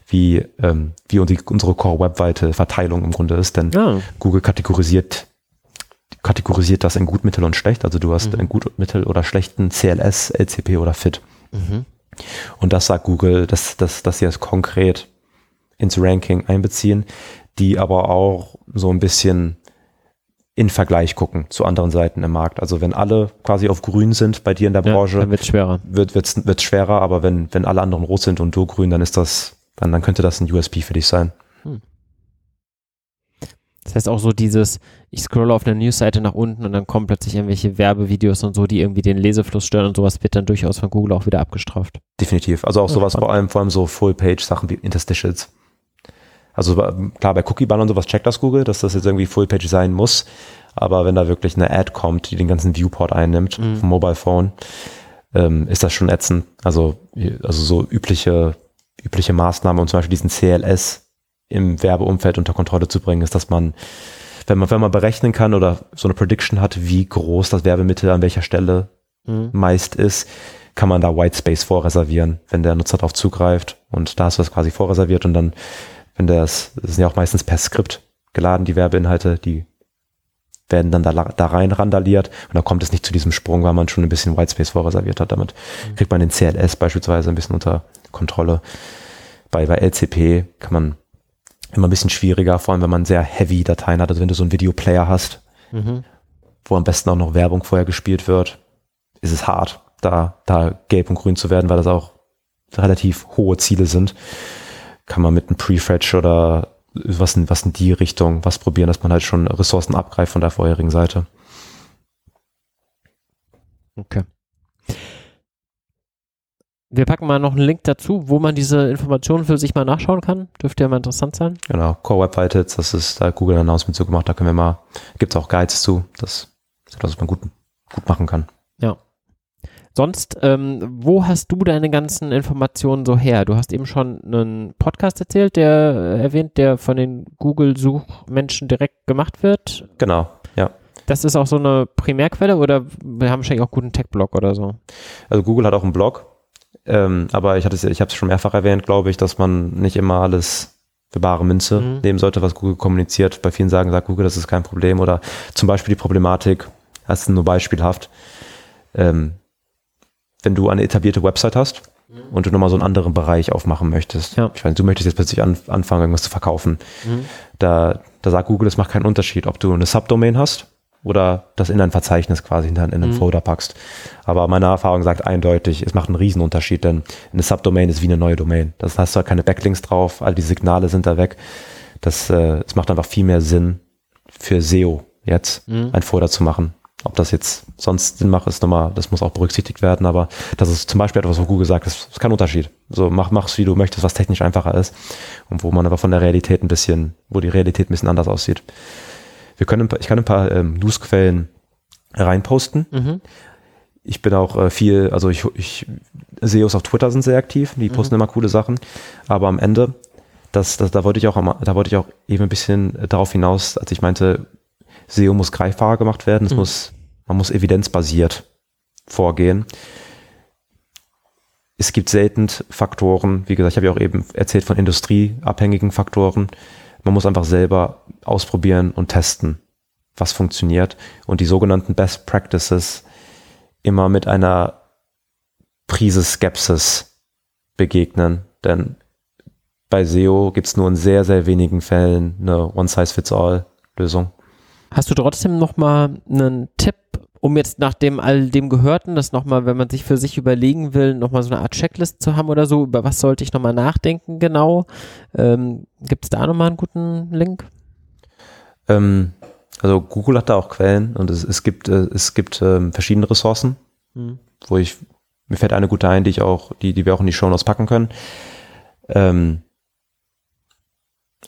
wie, ähm, wie unsere Core-Web-weite Verteilung im Grunde ist, denn ja. Google kategorisiert, kategorisiert das in gut, mittel und schlecht. Also du hast mhm. einen gut, mittel oder schlechten C L S, L C P oder F I D. Mhm. Und das sagt Google, dass, dass, dass sie das konkret ins Ranking einbeziehen, die aber auch so ein bisschen in Vergleich gucken zu anderen Seiten im Markt. Also wenn alle quasi auf grün sind bei dir in der ja, Branche, dann wird's schwerer. Wird wird's, wird's schwerer, aber wenn wenn alle anderen rot sind und du grün, dann ist das dann dann könnte das ein U S P für dich sein. Hm. Das heißt auch so dieses, ich scrolle auf einer Newsseite nach unten und dann kommen plötzlich irgendwelche Werbevideos und so, die irgendwie den Lesefluss stören, und sowas wird dann durchaus von Google auch wieder abgestraft. Definitiv. Also auch ja, sowas, vor allem vor allem so Full-Page-Sachen wie Interstitials. Also klar, bei Cookie-Banner und sowas checkt das Google, dass das jetzt irgendwie Full-Page sein muss. Aber wenn da wirklich eine Ad kommt, die den ganzen Viewport einnimmt, mhm. vom Mobile-Phone, ähm, ist das schon ätzend. Also, also so übliche, übliche Maßnahmen, um zum Beispiel diesen C L S im Werbeumfeld unter Kontrolle zu bringen, ist, dass man, wenn man, wenn man berechnen kann oder so eine Prediction hat, wie groß das Werbemittel an welcher Stelle mhm. meist ist, kann man da Whitespace vorreservieren, wenn der Nutzer darauf zugreift. Und da hast du das quasi vorreserviert und dann, wenn das, das sind ja auch meistens per Skript geladen, die Werbeinhalte, die werden dann da, da rein randaliert und da kommt es nicht zu diesem Sprung, weil man schon ein bisschen Whitespace vorreserviert hat. Damit mhm. kriegt man den C L S beispielsweise ein bisschen unter Kontrolle. Bei, bei L C P kann man immer ein bisschen schwieriger, vor allem wenn man sehr heavy Dateien hat, also wenn du so einen Videoplayer hast, mhm. wo am besten auch noch Werbung vorher gespielt wird, ist es hart, da, da gelb und grün zu werden, weil das auch relativ hohe Ziele sind. Kann man mit einem Prefetch oder was in, was in die Richtung was probieren, dass man halt schon Ressourcen abgreift von der vorherigen Seite. Okay. Wir packen mal noch einen Link dazu, wo man diese Informationen für sich mal nachschauen kann. Dürfte ja mal interessant sein. Genau, Core Web Vitals, das ist, da hat Google Announce mit so gemacht, da können wir mal, gibt es auch Guides zu, das, dass man gut, gut machen kann. Ja. Sonst, ähm, wo hast du deine ganzen Informationen so her? Du hast eben schon einen Podcast erzählt, der äh, erwähnt, der von den Google-Suchmenschen direkt gemacht wird. Genau, ja. Das ist auch so eine Primärquelle oder wir haben wahrscheinlich auch guten Tech-Blog oder so? Also Google hat auch einen Blog. Ähm, aber ich hatte es, ich habe es schon mehrfach erwähnt, glaube ich, dass man nicht immer alles für bare Münze mhm. nehmen sollte, was Google kommuniziert. Bei vielen sagen, sagt Google, das ist kein Problem. Oder zum Beispiel die Problematik, das ist nur beispielhaft, ähm, wenn du eine etablierte Website hast mhm. und du nochmal so einen anderen Bereich aufmachen möchtest. Ja. Ich meine, du möchtest jetzt plötzlich an, anfangen, irgendwas zu verkaufen. Mhm. Da, da sagt Google, das macht keinen Unterschied, ob du eine Subdomain hast oder das in ein Verzeichnis quasi in einen mhm. Folder packst. Aber meine Erfahrung sagt eindeutig, es macht einen Riesenunterschied, denn eine Subdomain ist wie eine neue Domain. Das heißt, du hast keine Backlinks drauf, all die Signale sind da weg. Das, äh, es macht einfach viel mehr Sinn für S E O jetzt, mhm. ein Folder zu machen. Ob das jetzt sonst Sinn macht, ist nochmal, das muss auch berücksichtigt werden, aber das ist zum Beispiel etwas, wo Google sagt, das ist kein Unterschied. So, mach, mach's wie du möchtest, was technisch einfacher ist und wo man aber von der Realität ein bisschen, wo die Realität ein bisschen anders aussieht. Wir können, ich kann ein paar ähm, Newsquellen reinposten. Mhm. Ich bin auch äh, viel, also ich, ich, S E Os auf Twitter sind sehr aktiv, die mhm. posten immer coole Sachen. Aber am Ende, das, das, da wollte ich auch, da wollte ich auch eben ein bisschen darauf hinaus, als ich meinte, S E O muss greifbarer gemacht werden, es mhm. muss, man muss evidenzbasiert vorgehen. Es gibt selten Faktoren, wie gesagt, ich habe ja auch eben erzählt von industrieabhängigen Faktoren. Man muss einfach selber ausprobieren und testen, was funktioniert und die sogenannten Best Practices immer mit einer Prise Skepsis begegnen, denn bei S E O gibt es nur in sehr, sehr wenigen Fällen eine One-Size-Fits-All-Lösung. Hast du trotzdem nochmal einen Tipp, um jetzt nach dem all dem Gehörten, das nochmal, wenn man sich für sich überlegen will, nochmal so eine Art Checklist zu haben oder so, über was sollte ich nochmal nachdenken genau? Ähm, gibt es da nochmal einen guten Link? Ähm, also Google hat da auch Quellen und es, es gibt, äh, es gibt ähm, verschiedene Ressourcen, mhm. wo ich, mir fällt eine gute ein, die ich auch, die, die wir auch in die Shownotes packen können. Ähm,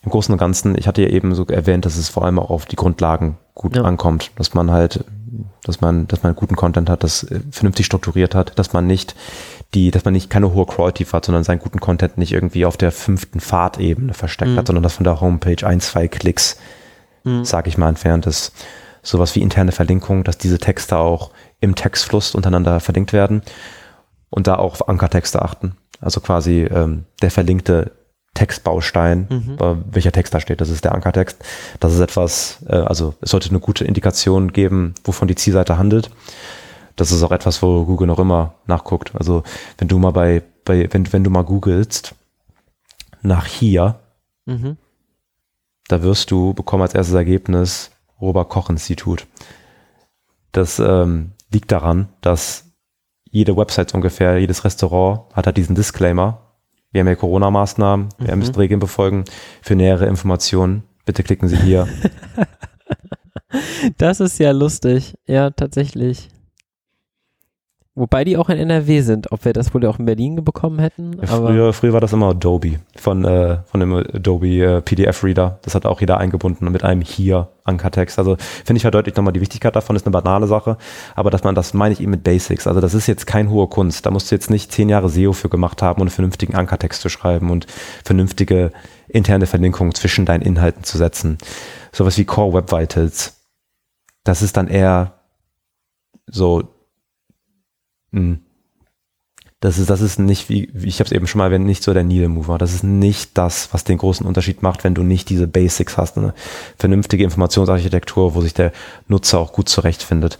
Im Großen und Ganzen, ich hatte ja eben so erwähnt, dass es vor allem auch auf die Grundlagen gut ja. ankommt, dass man halt, dass man, dass man guten Content hat, das vernünftig strukturiert hat, dass man nicht die, dass man nicht keine hohe Quality hat, sondern seinen guten Content nicht irgendwie auf der fünften Fahrtebene versteckt mhm. hat, sondern dass von der Homepage ein, zwei Klicks, mhm. sag ich mal, entfernt ist. Sowas wie interne Verlinkung, dass diese Texte auch im Textfluss untereinander verlinkt werden und da auch auf Ankertexte achten. Also quasi ähm, der verlinkte Textbaustein, mhm. welcher Text da steht, das ist der Ankertext. Das ist etwas, also es sollte eine gute Indikation geben, wovon die Zielseite handelt. Das ist auch etwas, wo Google noch immer nachguckt. Also wenn du mal bei, bei wenn, wenn du mal googelst nach hier, mhm. da wirst du bekommen als erstes Ergebnis Robert-Koch-Institut. Das ähm, liegt daran, dass jede Website ungefähr, jedes Restaurant hat halt diesen Disclaimer. Wir haben ja Corona-Maßnahmen, wir mhm. müssen Regeln befolgen. Für nähere Informationen, bitte klicken Sie hier. Das ist ja lustig. Ja, tatsächlich. Wobei die auch in N R W sind. Ob wir das wohl auch in Berlin bekommen hätten? Ja, aber früher, früher war das immer Adobe von, äh, von dem Adobe äh, P D F-Reader. Das hat auch jeder eingebunden mit einem hier Ankertext. Also finde ich halt deutlich nochmal die Wichtigkeit davon. Ist eine banale Sache, aber dass man das meine ich eben mit Basics. Also das ist jetzt keine hohe Kunst. Da musst du jetzt nicht zehn Jahre S E O für gemacht haben, um einen vernünftigen Ankertext zu schreiben und vernünftige interne Verlinkungen zwischen deinen Inhalten zu setzen. Sowas wie Core Web Vitals. Das ist dann eher so. Das ist, das ist nicht, wie ich habe es eben schon mal erwähnt, nicht so der Needle Mover. Das ist nicht das, was den großen Unterschied macht, wenn du nicht diese Basics hast. Eine vernünftige Informationsarchitektur, wo sich der Nutzer auch gut zurechtfindet.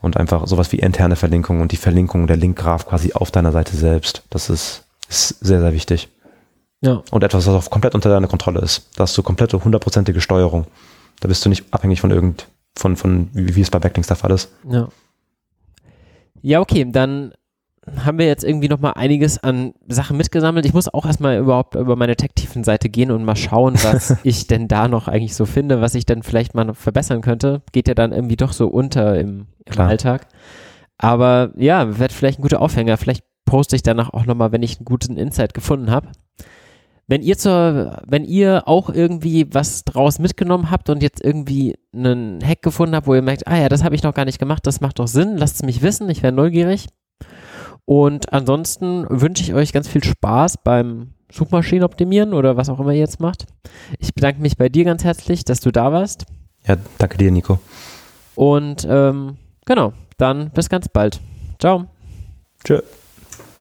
Und einfach sowas wie interne Verlinkungen und die Verlinkung der Linkgraph quasi auf deiner Seite selbst. Das ist, ist sehr, sehr wichtig. Ja. Und etwas, was auch komplett unter deiner Kontrolle ist. Da hast du komplette hundertprozentige Steuerung. Da bist du nicht abhängig von irgend, von, von wie, wie es bei Backlinks der Fall ist. Ja. Ja, okay, dann haben wir jetzt irgendwie nochmal einiges an Sachen mitgesammelt. Ich muss auch erstmal überhaupt über meine Tech-Tiefen-Seite gehen und mal schauen, was ich denn da noch eigentlich so finde, was ich dann vielleicht mal noch verbessern könnte. Geht ja dann irgendwie doch so unter im, im Alltag. Aber ja, wird vielleicht ein guter Aufhänger. Vielleicht poste ich danach auch nochmal, wenn ich einen guten Insight gefunden habe. Wenn ihr zur, wenn ihr auch irgendwie was draus mitgenommen habt und jetzt irgendwie einen Hack gefunden habt, wo ihr merkt, ah ja, das habe ich noch gar nicht gemacht, das macht doch Sinn, lasst es mich wissen, ich wäre neugierig. Und ansonsten wünsche ich euch ganz viel Spaß beim Suchmaschinenoptimieren oder was auch immer ihr jetzt macht. Ich bedanke mich bei dir ganz herzlich, dass du da warst. Ja, danke dir, Nico. Und ähm, genau, dann bis ganz bald. Ciao. Tschö.